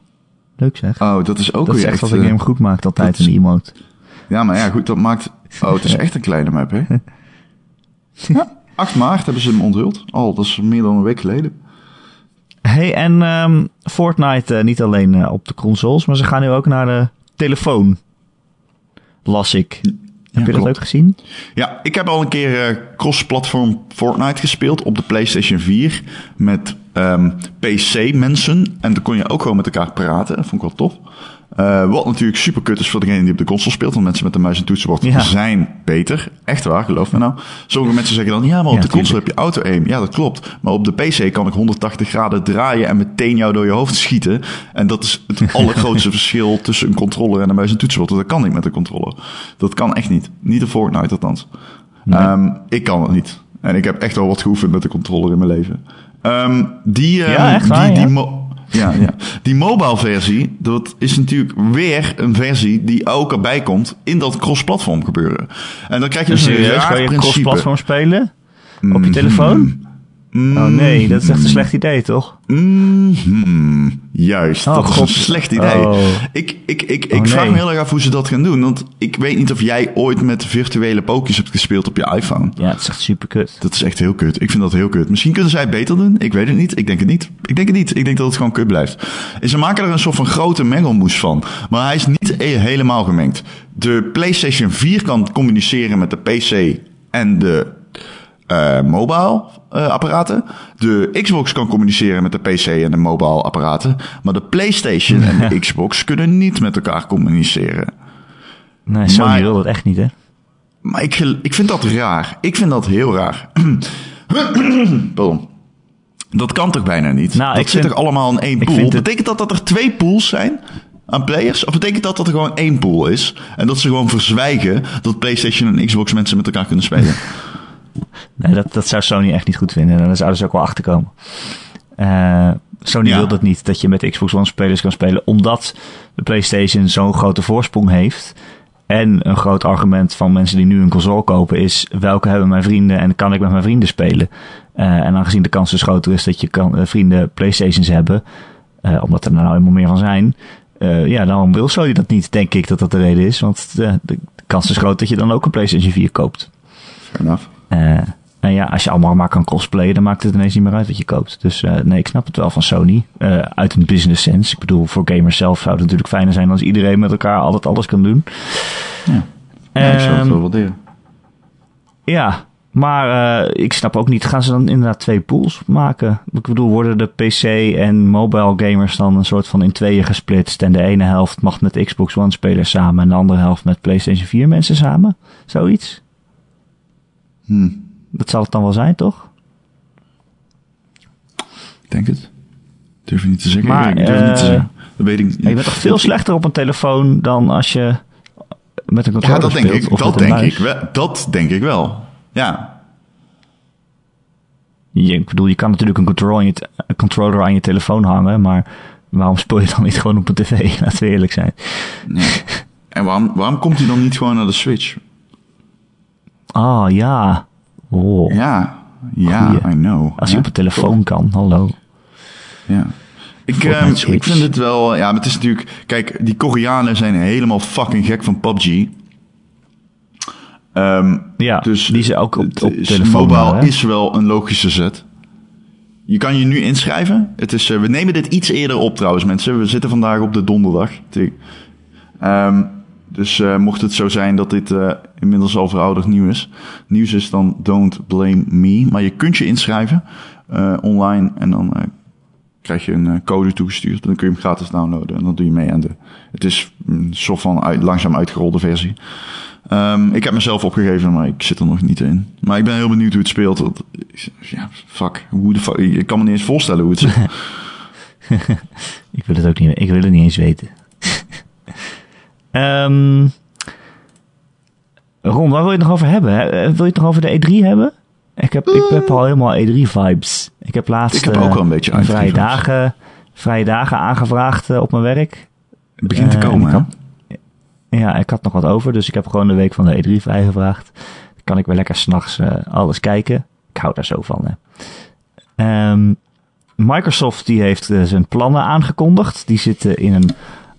leuk zeg. Oh, dat is ook weer echt... wat een game goed maakt altijd, een emote. Ja, maar ja, goed, dat maakt... Oh, het is echt een kleine map, hè? 8 maart hebben ze hem onthuld. Al, dat is meer dan een week geleden. Hey, en Fortnite niet alleen op de consoles, maar ze gaan nu ook naar de telefoon. Las ik. Heb je dat ook gezien? Ja, ik heb al een keer cross-platform Fortnite gespeeld op de PlayStation 4 met PC-mensen. En dan kon je ook gewoon met elkaar praten. Dat vond ik wel tof. Wat natuurlijk super kut is voor degene die op de console speelt. Want mensen met een muis en toetsenbord zijn beter. Echt waar, geloof me nou. Sommige mensen zeggen dan, ja, maar op de console heb je auto-aim. Ja, dat klopt. Maar op de PC kan ik 180 graden draaien en meteen jou door je hoofd schieten. En dat is het allergrootste verschil tussen een controller en een muis en toetsenbord. Dat kan niet met een controller. Dat kan echt niet. Niet op Fortnite althans. Nee. Ik kan het niet. En ik heb echt al wat geoefend met de controller in mijn leven. Die mobile versie, dat is natuurlijk weer een versie die ook erbij komt in dat cross-platform gebeuren. En dan krijg je dus een serieus, raar principe. Cross-platform spelen? Op je telefoon? Oh nee, dat is echt een slecht idee, toch? Juist, dat is een slecht idee. Oh. Ik vraag me heel erg af hoe ze dat gaan doen. Want ik weet niet of jij ooit met virtuele pookjes hebt gespeeld op je iPhone. Ja, dat is echt super kut. Dat is echt heel kut. Ik vind dat heel kut. Misschien kunnen zij het beter doen. Ik weet het niet. Ik denk het niet. Ik denk dat het gewoon kut blijft. En ze maken er een soort van grote mengelmoes van. Maar hij is niet helemaal gemengd. De PlayStation 4 kan communiceren met de PC en de mobile apparaten. De Xbox kan communiceren met de PC en de mobile apparaten. Maar de PlayStation en de Xbox kunnen niet met elkaar communiceren. Nee, Sony wil dat echt niet, hè? Maar ik vind dat raar. Ik vind dat heel raar. Pardon. Dat kan toch bijna niet? Nou, dat zit er allemaal in één pool. Betekent dat er 2 pools zijn aan players? Of betekent dat er gewoon 1 pool is? En dat ze gewoon verzwijgen dat PlayStation en Xbox mensen met elkaar kunnen spelen? Nee, dat zou Sony echt niet goed vinden. En daar zouden ze ook wel achter komen. Sony wil dat niet, dat je met Xbox One spelers kan spelen. Omdat de PlayStation zo'n grote voorsprong heeft. En een groot argument van mensen die nu een console kopen is: welke hebben mijn vrienden en kan ik met mijn vrienden spelen? En aangezien de kans dus groter is dat je vrienden PlayStations hebben. Omdat er nou helemaal meer van zijn. Dan wil Sony dat niet, denk ik, dat dat de reden is. Want de kans is groot dat je dan ook een PlayStation 4 koopt. Fair enough. Als je allemaal maar kan cosplayen, dan maakt het ineens niet meer uit wat je koopt. Dus ik snap het wel van Sony. Uit een business sense. Ik bedoel, voor gamers zelf zou het natuurlijk fijner zijn als iedereen met elkaar altijd alles kan doen. Ja, ik zou het wel waarderen. Ja, maar ik snap ook niet, gaan ze dan inderdaad 2 pools maken? Ik bedoel, worden de PC en mobile gamers dan een soort van in tweeën gesplitst? En de ene helft mag met Xbox One spelers samen en de andere helft met PlayStation 4 mensen samen? Zoiets? Dat zal het dan wel zijn, toch? Ik denk het. Durf je niet te zeggen. Maar, dat weet ik niet. Je bent toch veel slechter op een telefoon dan als je met een controller speelt? Ja, dat denk ik wel. Ja. Ik bedoel, je kan natuurlijk een controller aan je telefoon hangen, maar waarom speel je dan niet gewoon op een tv? Laten we eerlijk zijn. Nee. En waarom komt hij dan niet gewoon naar de Switch? Ah, ja. Oh. Ja, goeie. I know. Als je op een telefoon kan, hallo. Ja. Ik vind het wel... Ja, maar het is natuurlijk... Kijk, die Koreanen zijn helemaal fucking gek van PUBG. Dus die zijn ook op telefoon. Mobile is wel een logische zet. Je kan je nu inschrijven. Het is, we nemen dit iets eerder op trouwens, mensen. We zitten vandaag op de donderdag. Dus mocht het zo zijn dat dit inmiddels al verouderd nieuws is, dan don't blame me. Maar je kunt je inschrijven online en dan krijg je een code toegestuurd. Dan kun je hem gratis downloaden en dan doe je mee aan het is een soort van langzaam uitgerolde versie. Ik heb mezelf opgegeven, maar ik zit er nog niet in. Maar ik ben heel benieuwd hoe het speelt. Want, ik kan me niet eens voorstellen hoe het zit. Ik wil het ook niet. Ik wil het niet eens weten. Ron, waar wil je het nog over hebben? Wil je het nog over de E3 hebben? Ik heb al helemaal E3-vibes. Ik heb laatst ook wel een beetje vrije dagen aangevraagd op mijn werk. Het begint te komen, ik had nog wat over, dus ik heb gewoon de week van de E3 vrijgevraagd. Dan kan ik weer lekker 's nachts alles kijken. Ik hou daar zo van, hè. Microsoft die heeft zijn plannen aangekondigd. Die zitten in een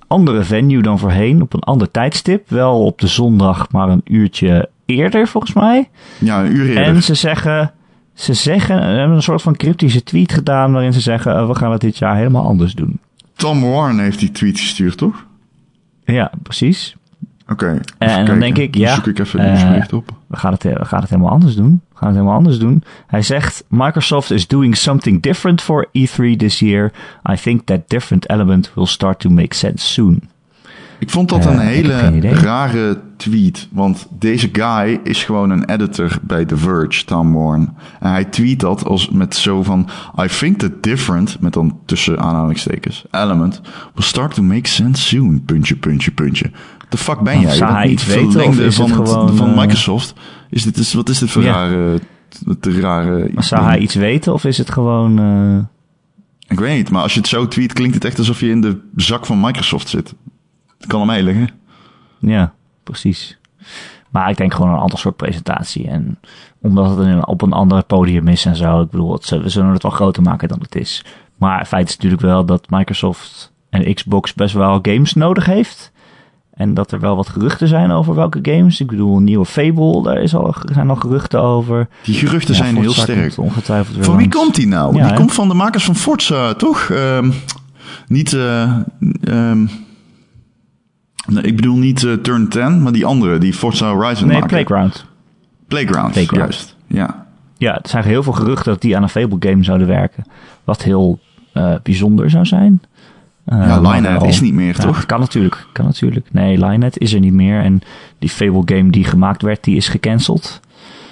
andere venue dan voorheen, op een ander tijdstip. Wel op de zondag, maar een uurtje eerder volgens mij. Ja, een uur eerder. En ze zeggen, Ze zeggen, hebben een soort van cryptische tweet gedaan waarin ze zeggen, we gaan het dit jaar helemaal anders doen. Tom Warren heeft die tweet gestuurd, toch? Ja, precies. Oké, en dan denk ik, ja, zoek ik even het nieuwsbericht op. We gaan het helemaal anders doen. Hij zegt, Microsoft is doing something different for E3 this year. I think that different element will start to make sense soon. Ik vond dat een hele rare tweet. Want deze guy is gewoon een editor bij The Verge, Tom Warren. En hij tweet dat als met zo van, I think that different, met dan tussen aanhalingstekens, element, will start to make sense soon, puntje. De fuck ben jij? Hij niet verlengde van Microsoft. Wat is dit voor rare... Maar zou hij iets weten of is het gewoon... Ik weet niet, maar als je het zo tweet klinkt het echt alsof je in de zak van Microsoft zit. Het kan hem liggen. Ja, precies. Maar ik denk gewoon een ander soort presentatie. En omdat het op een ander podium is en zo. Ik bedoel, we zullen het wel groter maken dan het is. Maar het feit is natuurlijk wel dat Microsoft en Xbox best wel games nodig heeft. En dat er wel wat geruchten zijn over welke games. Ik bedoel, een nieuwe Fable, zijn al geruchten over. Die geruchten zijn heel sterk. Ongetwijfeld weer van wie komt die nou? Ja, die komt van de makers van Forza, toch? Nee, ik bedoel niet Turn 10, maar die andere, die Forza Horizon maken. Playground, juist. Ja. Ja, er zijn heel veel geruchten dat die aan een Fable-game zouden werken. Wat heel bijzonder zou zijn. Lionhead is niet meer, toch? Kan natuurlijk. Nee, Lionhead is er niet meer. En die Fable-game die gemaakt werd, die is gecanceld.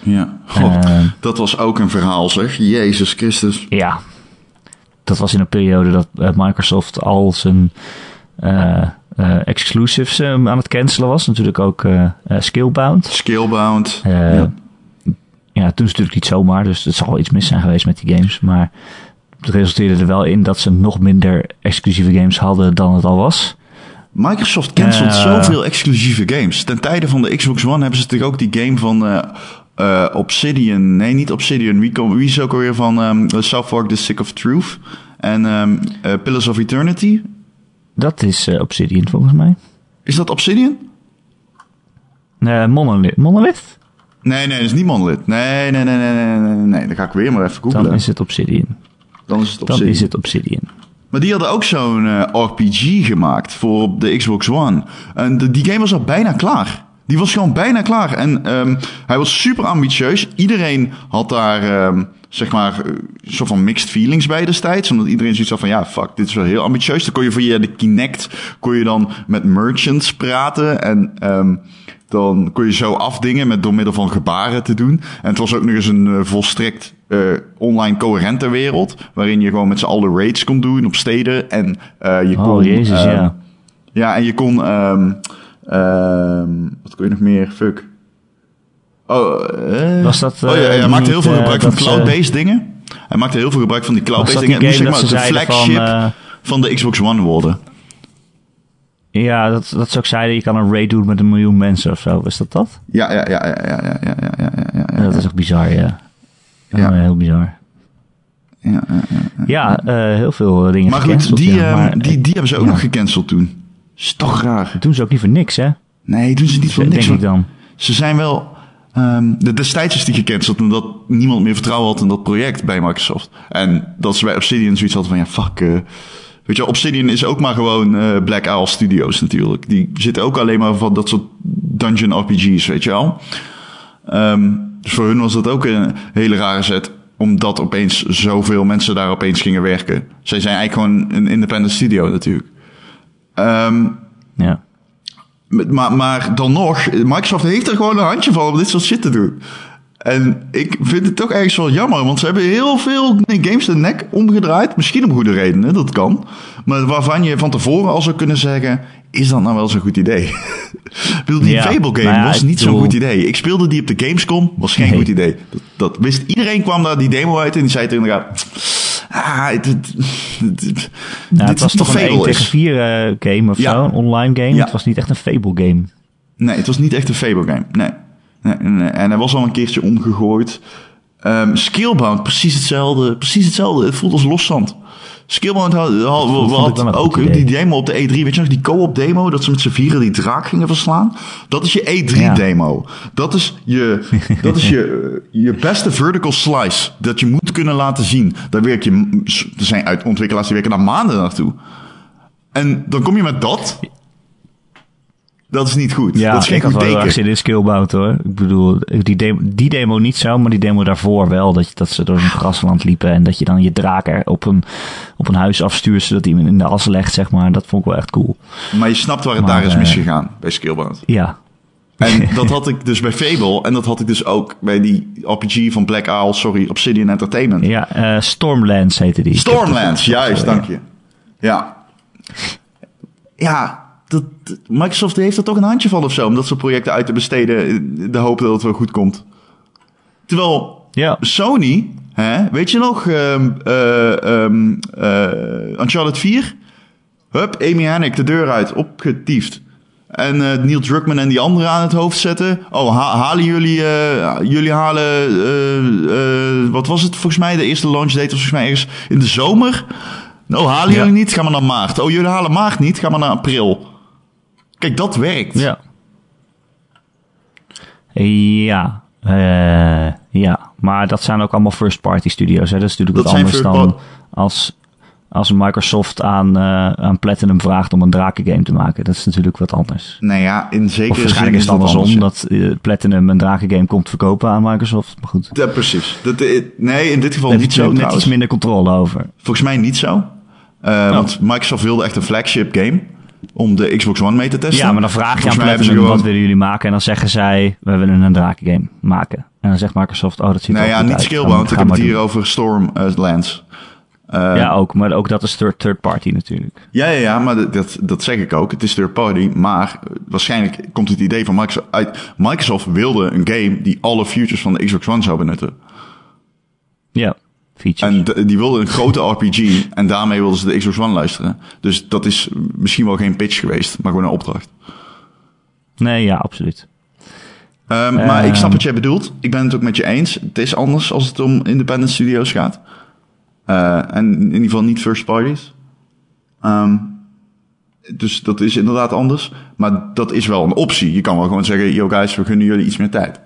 Ja, god, dat was ook een verhaal, zeg. Jezus Christus. Ja, dat was in een periode dat Microsoft al zijn... exclusives aan het cancelen was. Natuurlijk ook Skillbound. Ja. Ja, toen is het natuurlijk niet zomaar. Dus het zal wel iets mis zijn geweest met die games. Maar het resulteerde er wel in dat ze nog minder exclusieve games hadden dan het al was. Microsoft cancelt zoveel exclusieve games. Ten tijde van de Xbox One hebben ze natuurlijk ook die game van... Obsidian. Nee, niet Obsidian. Wie is ook alweer van South Park The Stick of Truth. En Pillars of Eternity... Dat is Obsidian, volgens mij. Is dat Obsidian? Monolith? Nee, dat is niet Monolith. Nee. Dan ga ik weer maar even googlen. Dan is het Obsidian. Maar die hadden ook zo'n RPG gemaakt voor op de Xbox One. En die game was al bijna klaar. Die was gewoon bijna klaar. En hij was super ambitieus. Iedereen had daar... zeg maar, soort van mixed feelings bij destijds. Omdat iedereen zoiets had van, ja, fuck, dit is wel heel ambitieus. Dan kon je via de Kinect, kon je dan met merchants praten. En dan kon je zo afdingen door middel van gebaren te doen. En het was ook nog eens een volstrekt online coherente wereld. Waarin je gewoon met z'n allen raids kon doen op steden. En je kon... Ja, en je kon... wat kon je nog meer? Fuck. Hij maakte heel veel gebruik van cloud-based dingen. Hij maakte heel veel gebruik van die cloud-based dingen. En moest zeg maar de flagship van de Xbox One worden. Ja, dat zou ik zeiden. Je kan een raid doen met 1 miljoen mensen of zo. Is dat? Ja. Dat is echt bizar, ja. Ja. Heel bizar. Ja, heel veel dingen maar gecanceld. Die hebben ze ook nog gecanceld toen. Is toch raar. Dat doen ze ook niet voor niks, hè? Nee, doen ze niet voor niks. Denk ik dan. Ze zijn wel... destijds is die gecanceld omdat niemand meer vertrouwen had in dat project bij Microsoft. En dat ze bij Obsidian zoiets hadden van, ja, fuck. Weet je, Obsidian is ook maar gewoon Black Isle Studios natuurlijk. Die zitten ook alleen maar van dat soort dungeon RPG's, weet je wel. Dus voor hun was dat ook een hele rare zet. Omdat opeens zoveel mensen daar opeens gingen werken. Zij zijn eigenlijk gewoon een independent studio natuurlijk. Ja. Maar dan nog, Microsoft heeft er gewoon een handje van om dit soort shit te doen. En ik vind het toch ergens wel jammer, want ze hebben heel veel games de nek omgedraaid. Misschien om goede redenen, dat kan. Maar waarvan je van tevoren al zou kunnen zeggen, is dat nou wel zo'n goed idee? Ik bedoel, die Fable game was niet zo'n goed idee. Ik speelde die op de Gamescom, was geen goed idee. Dat wist iedereen, kwam daar die demo uit en die zei tegen elkaar... het was toch een 1-tegen-4 game of zo, een online game. Ja. Het was niet echt een Fable game. Nee, het was niet echt een Fable game. Nee. En hij was al een keertje omgegooid. Skillbound, precies hetzelfde. Het voelt als loszand. Skillbound had ook die demo op de E3. Weet je nog, die co-op demo, dat ze met z'n vieren die draak gingen verslaan. Dat is je E3-demo. Ja. Dat is je beste vertical slice. Dat je moet kunnen laten zien. Daar werk je, er zijn uit ontwikkelaars die werken daar maanden naartoe. En dan kom je met dat. Dat is niet goed. Ja, dat is geen goed teken. Ik had wel erg zin in Skillbound, hoor. Ik bedoel, die demo niet zo, maar die demo daarvoor wel. Dat ze door een grasland liepen en dat je dan je draak er op een huis afstuurt, zodat hij hem in de as legt, zeg maar. Dat vond ik wel echt cool. Maar je snapt waar het daar is misgegaan bij Skillbound. Ja. En dat had ik dus bij Fable. En dat had ik dus ook bij die RPG van Black Isle, Obsidian Entertainment. Ja, Stormlands heette die. Stormlands, juist, dank je. Ja. Ja. Microsoft heeft er toch een handje van of zo, om dat soort projecten uit te besteden, de hoop dat het wel goed komt. Terwijl Sony, hè, weet je nog, Uncharted 4, hup, Amy Hennig de deur uit, opgetiefd. En Neil Druckmann en die anderen aan het hoofd zetten. Oh, halen jullie, wat was het volgens mij, de eerste launch date was volgens mij ergens in de zomer. Nou, halen jullie niet, gaan we naar maart. Oh, jullie halen maart niet, gaan we naar april. Kijk, dat werkt. Ja. Ja. Maar dat zijn ook allemaal first-party studios. Hè? Dat is natuurlijk wat anders dan als Microsoft aan Platinum vraagt om een drakengame te maken. Dat is natuurlijk wat anders. Nou ja, in zekere zin waarschijnlijk is het andersom. Dat Platinum een drakengame komt verkopen aan Microsoft. Maar goed. Ja, precies. Nee, in dit geval niet zo. Net iets minder controle over. Volgens mij niet zo. Want Microsoft wilde echt een flagship game om de Xbox One mee te testen. Ja, maar dan vraag je aan Platinum, wat willen jullie maken? En dan zeggen zij, we willen een drakengame maken. En dan zegt Microsoft, dat ziet er goed uit. Nou ja, niet Skillbound. Ik heb het hier over Stormlands. Maar ook dat is third party natuurlijk. Ja, maar dat zeg ik ook. Het is third party, maar waarschijnlijk komt het idee van Microsoft uit. Microsoft wilde een game die alle features van de Xbox One zou benutten. Ja. Features. En die wilden een grote RPG en daarmee wilden ze de Xbox One luisteren. Dus dat is misschien wel geen pitch geweest, maar gewoon een opdracht. Nee, ja, absoluut. Maar ik snap wat jij bedoelt. Ik ben het ook met je eens. Het is anders als het om independent studios gaat. En in ieder geval niet first parties. Dus dat is inderdaad anders. Maar dat is wel een optie. Je kan wel gewoon zeggen, yo guys, we gunnen jullie iets meer tijd.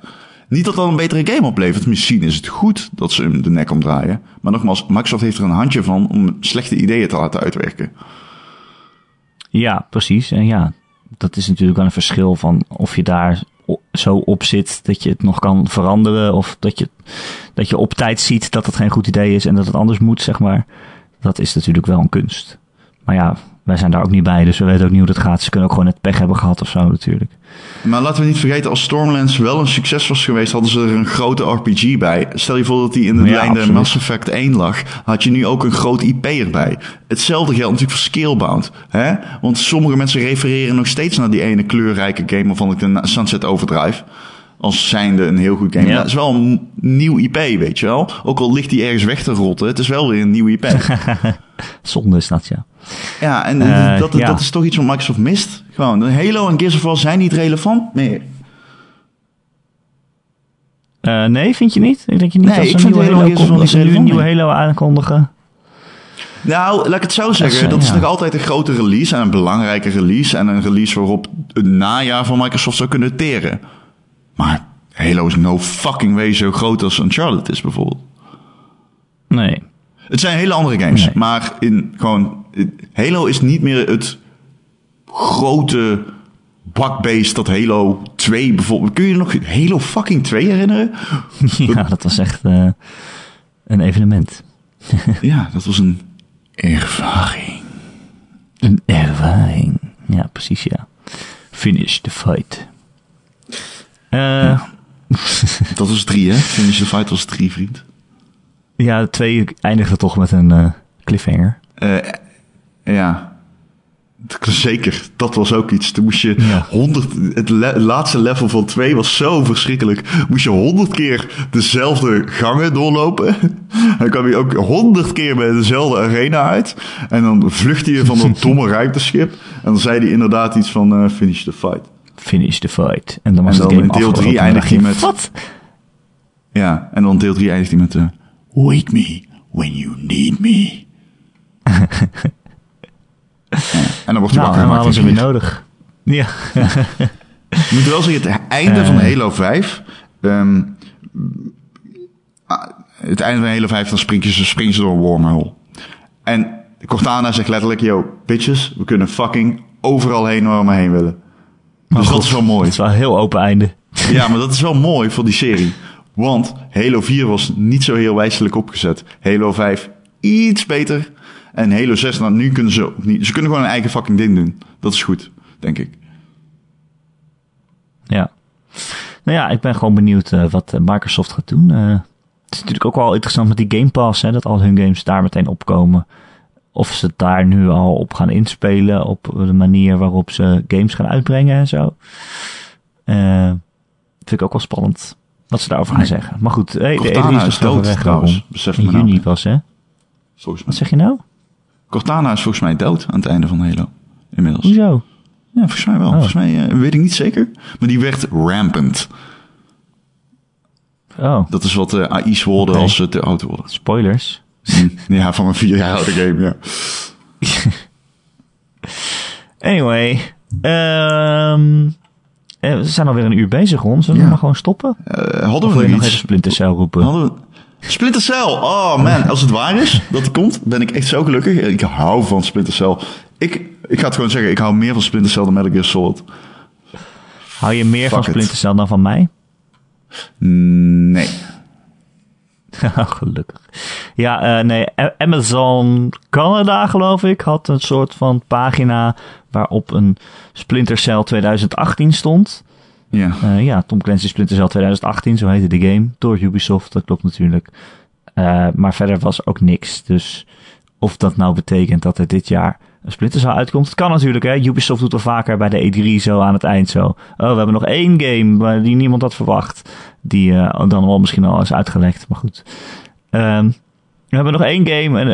Niet dat dat een betere game oplevert. Misschien is het goed dat ze hem de nek omdraaien. Maar nogmaals, Microsoft heeft er een handje van om slechte ideeën te laten uitwerken. Ja, precies. En ja, dat is natuurlijk wel een verschil van of je daar zo op zit dat je het nog kan veranderen. Of dat je op tijd ziet dat het geen goed idee is en dat het anders moet, zeg maar. Dat is natuurlijk wel een kunst. Maar ja, wij zijn daar ook niet bij, dus we weten ook niet hoe dat gaat. Ze kunnen ook gewoon het pech hebben gehad of zo natuurlijk. Maar laten we niet vergeten, als Stormlands wel een succes was geweest, hadden ze er een grote RPG bij. Stel je voor dat die in de lijn de Mass Effect 1 lag, had je nu ook een groot IP erbij. Hetzelfde geldt natuurlijk voor Skillbound. Hè? Want sommige mensen refereren nog steeds naar die ene kleurrijke game van de Sunset Overdrive. Als zijnde een heel goed game. Ja. Dat is wel een nieuw IP, weet je wel. Ook al ligt die ergens weg te rotten, het is wel weer een nieuw IP. Zonde is dat, ja. Ja, en dat is toch iets wat Microsoft mist. Gewoon, Halo en Gears of War zijn niet relevant meer. Nee, vind je niet? Ik denk je niet nee, dat ze een nieuwe Halo aankondigen. Nou, laat ik het zo zeggen. Dat is nog altijd een grote release en een belangrijke release. En een release waarop het najaar van Microsoft zou kunnen teren. Maar Halo is no fucking way zo groot als Uncharted is bijvoorbeeld. Nee. Het zijn hele andere games. Nee. Maar Halo is niet meer het grote bakbeest dat Halo 2 bijvoorbeeld. Kun je nog Halo fucking 2 herinneren? Ja, dat was echt een evenement. Ja, dat was een ervaring. Een ervaring. Ja, precies, ja. Finish the fight. Ja. Dat was 3, hè? Finish the fight was 3, vriend. Ja, 2 eindigde toch met een cliffhanger. Ja, zeker. Dat was ook iets. Toen moest je 100... Het laatste level van 2 was zo verschrikkelijk. Moest je 100 keer dezelfde gangen doorlopen. En dan kwam je ook 100 keer bij dezelfde arena uit. En dan vluchtte je van dat domme ruimteschip. En dan zei hij inderdaad iets van finish the fight. Finish the fight. En dan was het game afgelopen. Deel 3 eindigt hij met... Wat? Ja, en dan deel 3 eindigt hij met... wake me when you need me. En dan wordt hij wakker en dan hadden ze weer nodig. Ja. Ik moet wel zeggen, het einde van Halo 5... het einde van Halo 5, dan springen ze door een wormhole. En Cortana zegt letterlijk... Yo, bitches, we kunnen fucking overal heen waar we maar heen willen. Maar dus God, dat is wel mooi. Het is wel een heel open einde. Ja, maar dat is wel mooi voor die serie. Want Halo 4 was niet zo heel wijselijk opgezet. Halo 5 iets beter. En Halo 6, nou, nu kunnen ze ook niet. Ze kunnen gewoon een eigen fucking ding doen. Dat is goed, denk ik. Ja. Nou ja, ik ben gewoon benieuwd wat Microsoft gaat doen. Het is natuurlijk ook wel interessant met die Game Pass, hè, dat al hun games daar meteen opkomen. Of ze het daar nu al op gaan inspelen, op de manier waarop ze games gaan uitbrengen en zo. Vind ik ook wel spannend wat ze daarover gaan zeggen. Maar goed, Cortana de E3 is dood weg, trouwens. Besef in juni pas, hè? Volgens mij. Wat zeg je nou? Cortana is volgens mij dood aan het einde van Halo. Inmiddels. Hoezo? Ja, volgens mij wel. Oh. Volgens mij weet ik niet zeker. Maar die werd rampant. Oh. Dat is wat AI's worden als ze te oud worden. Spoilers. Ja, van een 4 jaar oude game, ja. Anyway. We zijn alweer een uur bezig, Ron. Zullen we maar gewoon stoppen? Hadden we nog even Splinter Cell roepen? Splinter Cell! Oh man, als het waar is dat het komt, ben ik echt zo gelukkig. Ik hou van Splinter Cell. Ik ga het gewoon zeggen, ik hou meer van Splinter Cell dan Metal Gear Solid. Hou je meer van Splinter Cell dan van mij? Nee. Gelukkig. Ja, nee, Amazon Canada, geloof ik, had een soort van pagina waarop een Splinter Cell 2018 stond. Ja. Tom Clancy's Splinter Cell 2018, zo heette de game, door Ubisoft, dat klopt natuurlijk. Maar verder was ook niks, dus of dat nou betekent dat er dit jaar een Splinter Cell uitkomt, het kan natuurlijk, hè. Ubisoft doet al vaker bij de E3 zo aan het eind zo. Oh, we hebben nog 1 game die niemand had verwacht, die dan wel misschien al is uitgelekt, maar goed. We hebben nog 1 game en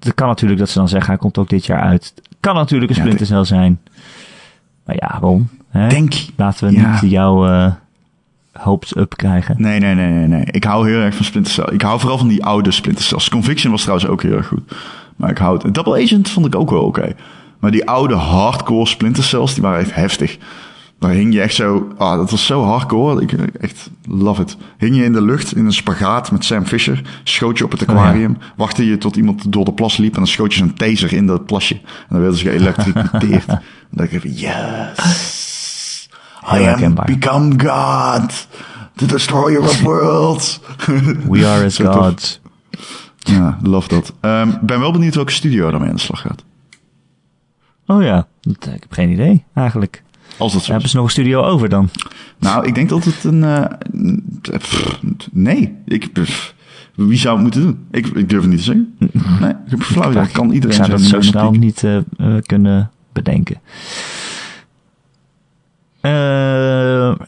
het kan natuurlijk dat ze dan zeggen, hij komt ook dit jaar uit. Het kan natuurlijk een Splinter Cell zijn. Maar ja, waarom? Laten we niet jouw hopes up krijgen. Nee. Ik hou heel erg van Splinter Cell. Ik hou vooral van die oude Splinter Cells. Conviction was trouwens ook heel erg goed. Maar ik hou het. Double Agent vond ik ook wel oké. Maar die oude hardcore Splinter Cells, die waren echt heftig. Daar hing je echt zo... Ah, dat was zo hardcore. Ik echt love it. Hing je in de lucht in een spagaat met Sam Fisher. Schoot je op het aquarium. Wachtte je tot iemand door de plas liep. En dan schoot je zo'n taser in dat plasje. En dan werden ze geëlektricuteerd. En dan dacht ik even... Yes! I am become God! To destroy your world! We are as gods. Ja, love dat. Ben wel benieuwd welke studio daarmee aan de slag gaat. Oh ja. Ik heb geen idee, eigenlijk. Als dat zo hebben ze nog een studio over dan? Nou, ik denk dat het een... wie zou het moeten doen? Ik durf het niet te zeggen. Nee, ik heb flauw. Dat kan iedereen zou dat zo snel niet kunnen bedenken.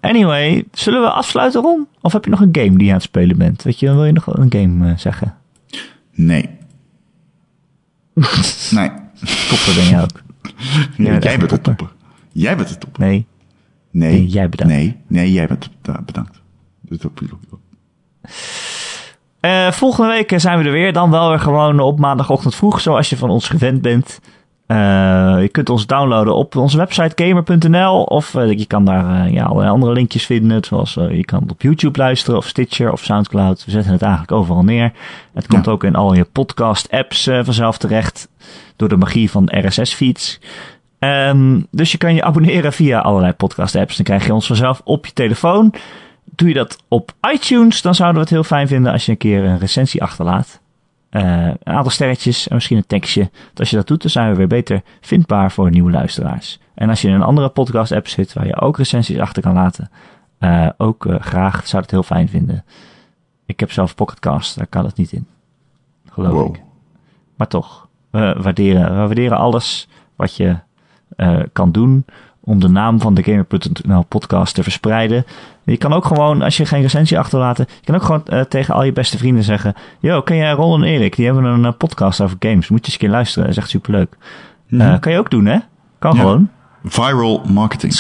Anyway, zullen we afsluiten, Ron? Of heb je nog een game die je aan het spelen bent? Wil je nog wel een game zeggen? Nee. Nee. Topper ben jij ook. Jij bent een topper. Jij bent de topper. Nee, jij bedankt. Nee, jij bent bedankt. Volgende week zijn we er weer. Dan wel weer gewoon op maandagochtend vroeg, zoals je van ons gewend bent. Je kunt ons downloaden op onze website Gamer.nl. Of je kan daar allerlei andere linkjes vinden. Zoals je kan op YouTube luisteren of Stitcher of Soundcloud. We zetten het eigenlijk overal neer. Het komt ook in al je podcast apps vanzelf terecht. Door de magie van RSS feeds. Dus je kan je abonneren via allerlei podcast apps. Dan krijg je ons vanzelf op je telefoon. Doe je dat op iTunes, dan zouden we het heel fijn vinden als je een keer een recensie achterlaat. Een aantal sterretjes en misschien een tekstje. Want als je dat doet, dan zijn we weer beter vindbaar voor nieuwe luisteraars. En als je in een andere podcast app zit waar je ook recensies achter kan laten, graag zou het heel fijn vinden. Ik heb zelf Pocketcast, daar kan het niet in. Geloof ik. Maar toch, we waarderen alles wat je... kan doen om de naam van de Gamer.nl podcast te verspreiden. Je kan ook gewoon, als je geen recensie achterlaten, je kan ook gewoon tegen al je beste vrienden zeggen, yo, ken jij Ron en Erik? Die hebben een podcast over games. Moet je eens een keer luisteren. Dat is echt superleuk. Kan je ook doen, hè? Kan gewoon. Viral marketing.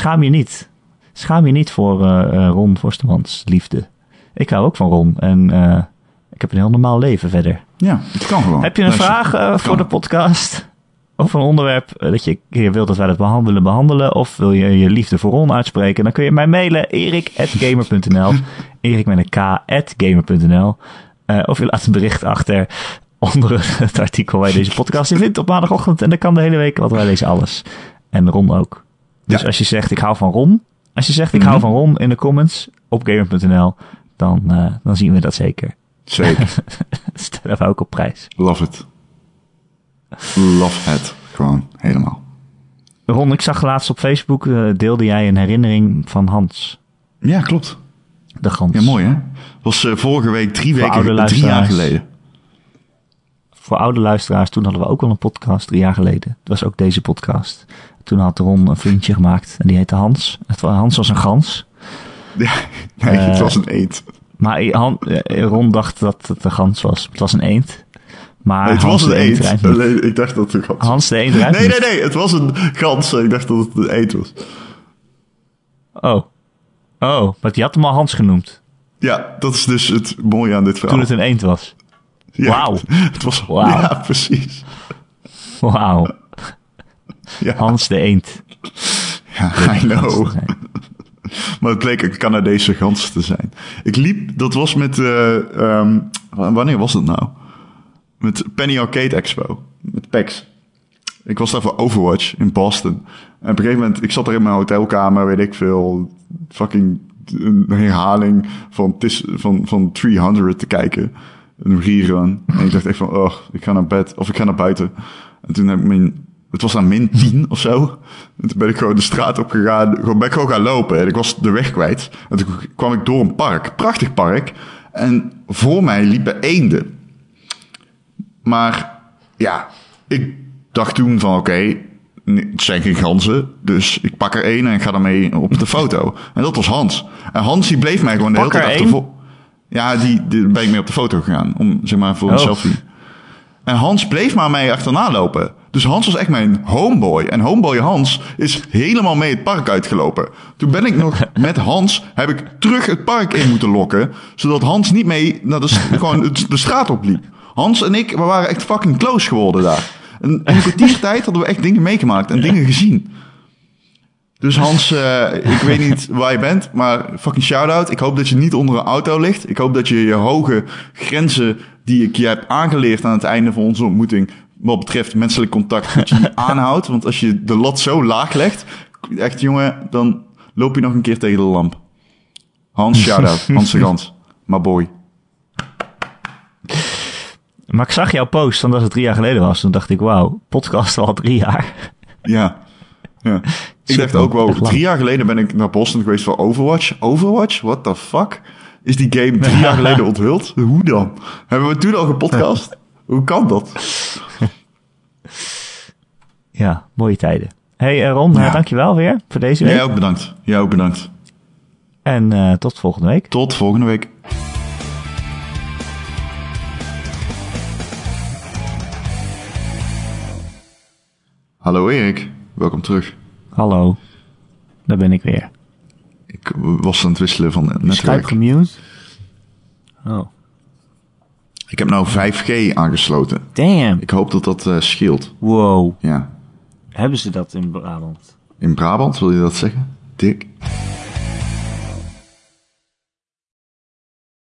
Schaam je niet voor Ron Worstelmans liefde. Ik hou ook van Ron en Ik heb een heel normaal leven verder. Ja, het kan gewoon. Heb je een vraag voor de podcast? Of een onderwerp dat je wilt dat wij dat behandelen. Of wil je je liefde voor Ron uitspreken? Dan kun je mij mailen. Erik@gamer.nl Erik met een K@gamer.nl Of je laat een bericht achter onder het artikel waar je deze podcast in vindt op maandagochtend. En dat kan de hele week, want wij lezen alles. En Ron ook. Dus als je zegt ik hou van Ron. Als je zegt ik hou van Ron in de comments op gamer.nl. Dan zien we dat zeker. Zeker. Stel we ook op prijs. Love it. Love het. Gewoon helemaal. Ron, ik zag laatst op Facebook, deelde jij een herinnering van Hans. Ja, klopt. De Gans. Ja, mooi hè. Was vorige week 3 jaar geleden. Voor oude luisteraars, toen hadden we ook al een podcast 3 jaar geleden. Dat was ook deze podcast. Toen had Ron een vriendje gemaakt en die heette Hans. Hans was een gans. Ja, nee, het was een eend. Maar Ron dacht dat het een gans was. Het was een eend. Maar nee, het was een eend. Ik dacht dat het een gans was. Hans de eend rijdt. Nee, het was een gans. Ik dacht dat het een eend was. Oh, maar je had hem al Hans genoemd. Ja, dat is dus het mooie aan dit verhaal. Toen het een eend was. Ja, wauw. Het was... Wow. Ja, precies. Wauw. Ja. Hans de eend. Ja, I know. Maar het bleek een Canadese gans te zijn. Ik liep... Dat was met... wanneer was dat nou? Met Penny Arcade Expo. Met PAX. Ik was daar voor Overwatch in Boston. En op een gegeven moment... Ik zat er in mijn hotelkamer, weet ik veel... Fucking een herhaling van 300 te kijken. Een rerun. En ik dacht echt van... Oh, ik ga naar bed. Of ik ga naar buiten. En toen heb ik mijn... Het was aan min 10 of zo. En toen ben ik gewoon de straat op gegaan. Ben ik gewoon gaan lopen. En ik was de weg kwijt. En toen kwam ik door een park. Prachtig park. En voor mij liepen eenden. Maar ja, ik dacht toen van oké, het zijn geen ganzen. Dus ik pak er één en ik ga daarmee op de foto. En dat was Hans. En Hans die bleef mij gewoon de hele tijd achtervolgen. Ja, die ben ik mee op de foto gegaan. Om zeg maar voor een selfie. En Hans bleef maar mij achterna lopen. Dus Hans was echt mijn homeboy. En homeboy Hans is helemaal mee het park uitgelopen. Toen ben ik nog met Hans... heb ik terug het park in moeten lokken... zodat Hans niet mee naar de straat opliep. Hans en ik, we waren echt fucking close geworden daar. En in een kwartiertijd hadden we echt dingen meegemaakt... en dingen gezien. Dus Hans, ik weet niet waar je bent... maar fucking shout-out. Ik hoop dat je niet onder een auto ligt. Ik hoop dat je je hoge grenzen... die ik je heb aangeleerd aan het einde van onze ontmoeting... wat betreft menselijk contact, dat je die aanhoudt. Want als je de lat zo laag legt... echt, jongen, dan loop je nog een keer tegen de lamp. Hans, shout-out. Hans de Gans. Maar boy. Maar ik zag jouw post, omdat het 3 jaar geleden was. Toen dacht ik, wauw, podcast al 3 jaar. Ja. Ik dacht ook, wow, 3 jaar geleden ben ik naar Boston geweest voor Overwatch. Overwatch? What the fuck? Is die game 3 jaar geleden onthuld? Hoe dan? Hebben we toen al gepodcast? Hoe kan dat? Ja, mooie tijden. Hey Ron, dankjewel weer voor deze week. Jij ook bedankt. En tot volgende week. Tot volgende week. Hallo Erik, welkom terug. Hallo, daar ben ik weer. Ik was aan het wisselen van netwerk. Skype gemute? Oh. Ik heb nou 5G aangesloten. Damn. Ik hoop dat dat scheelt. Wow. Ja. Hebben ze dat in Brabant? In Brabant, wil je dat zeggen? Dik.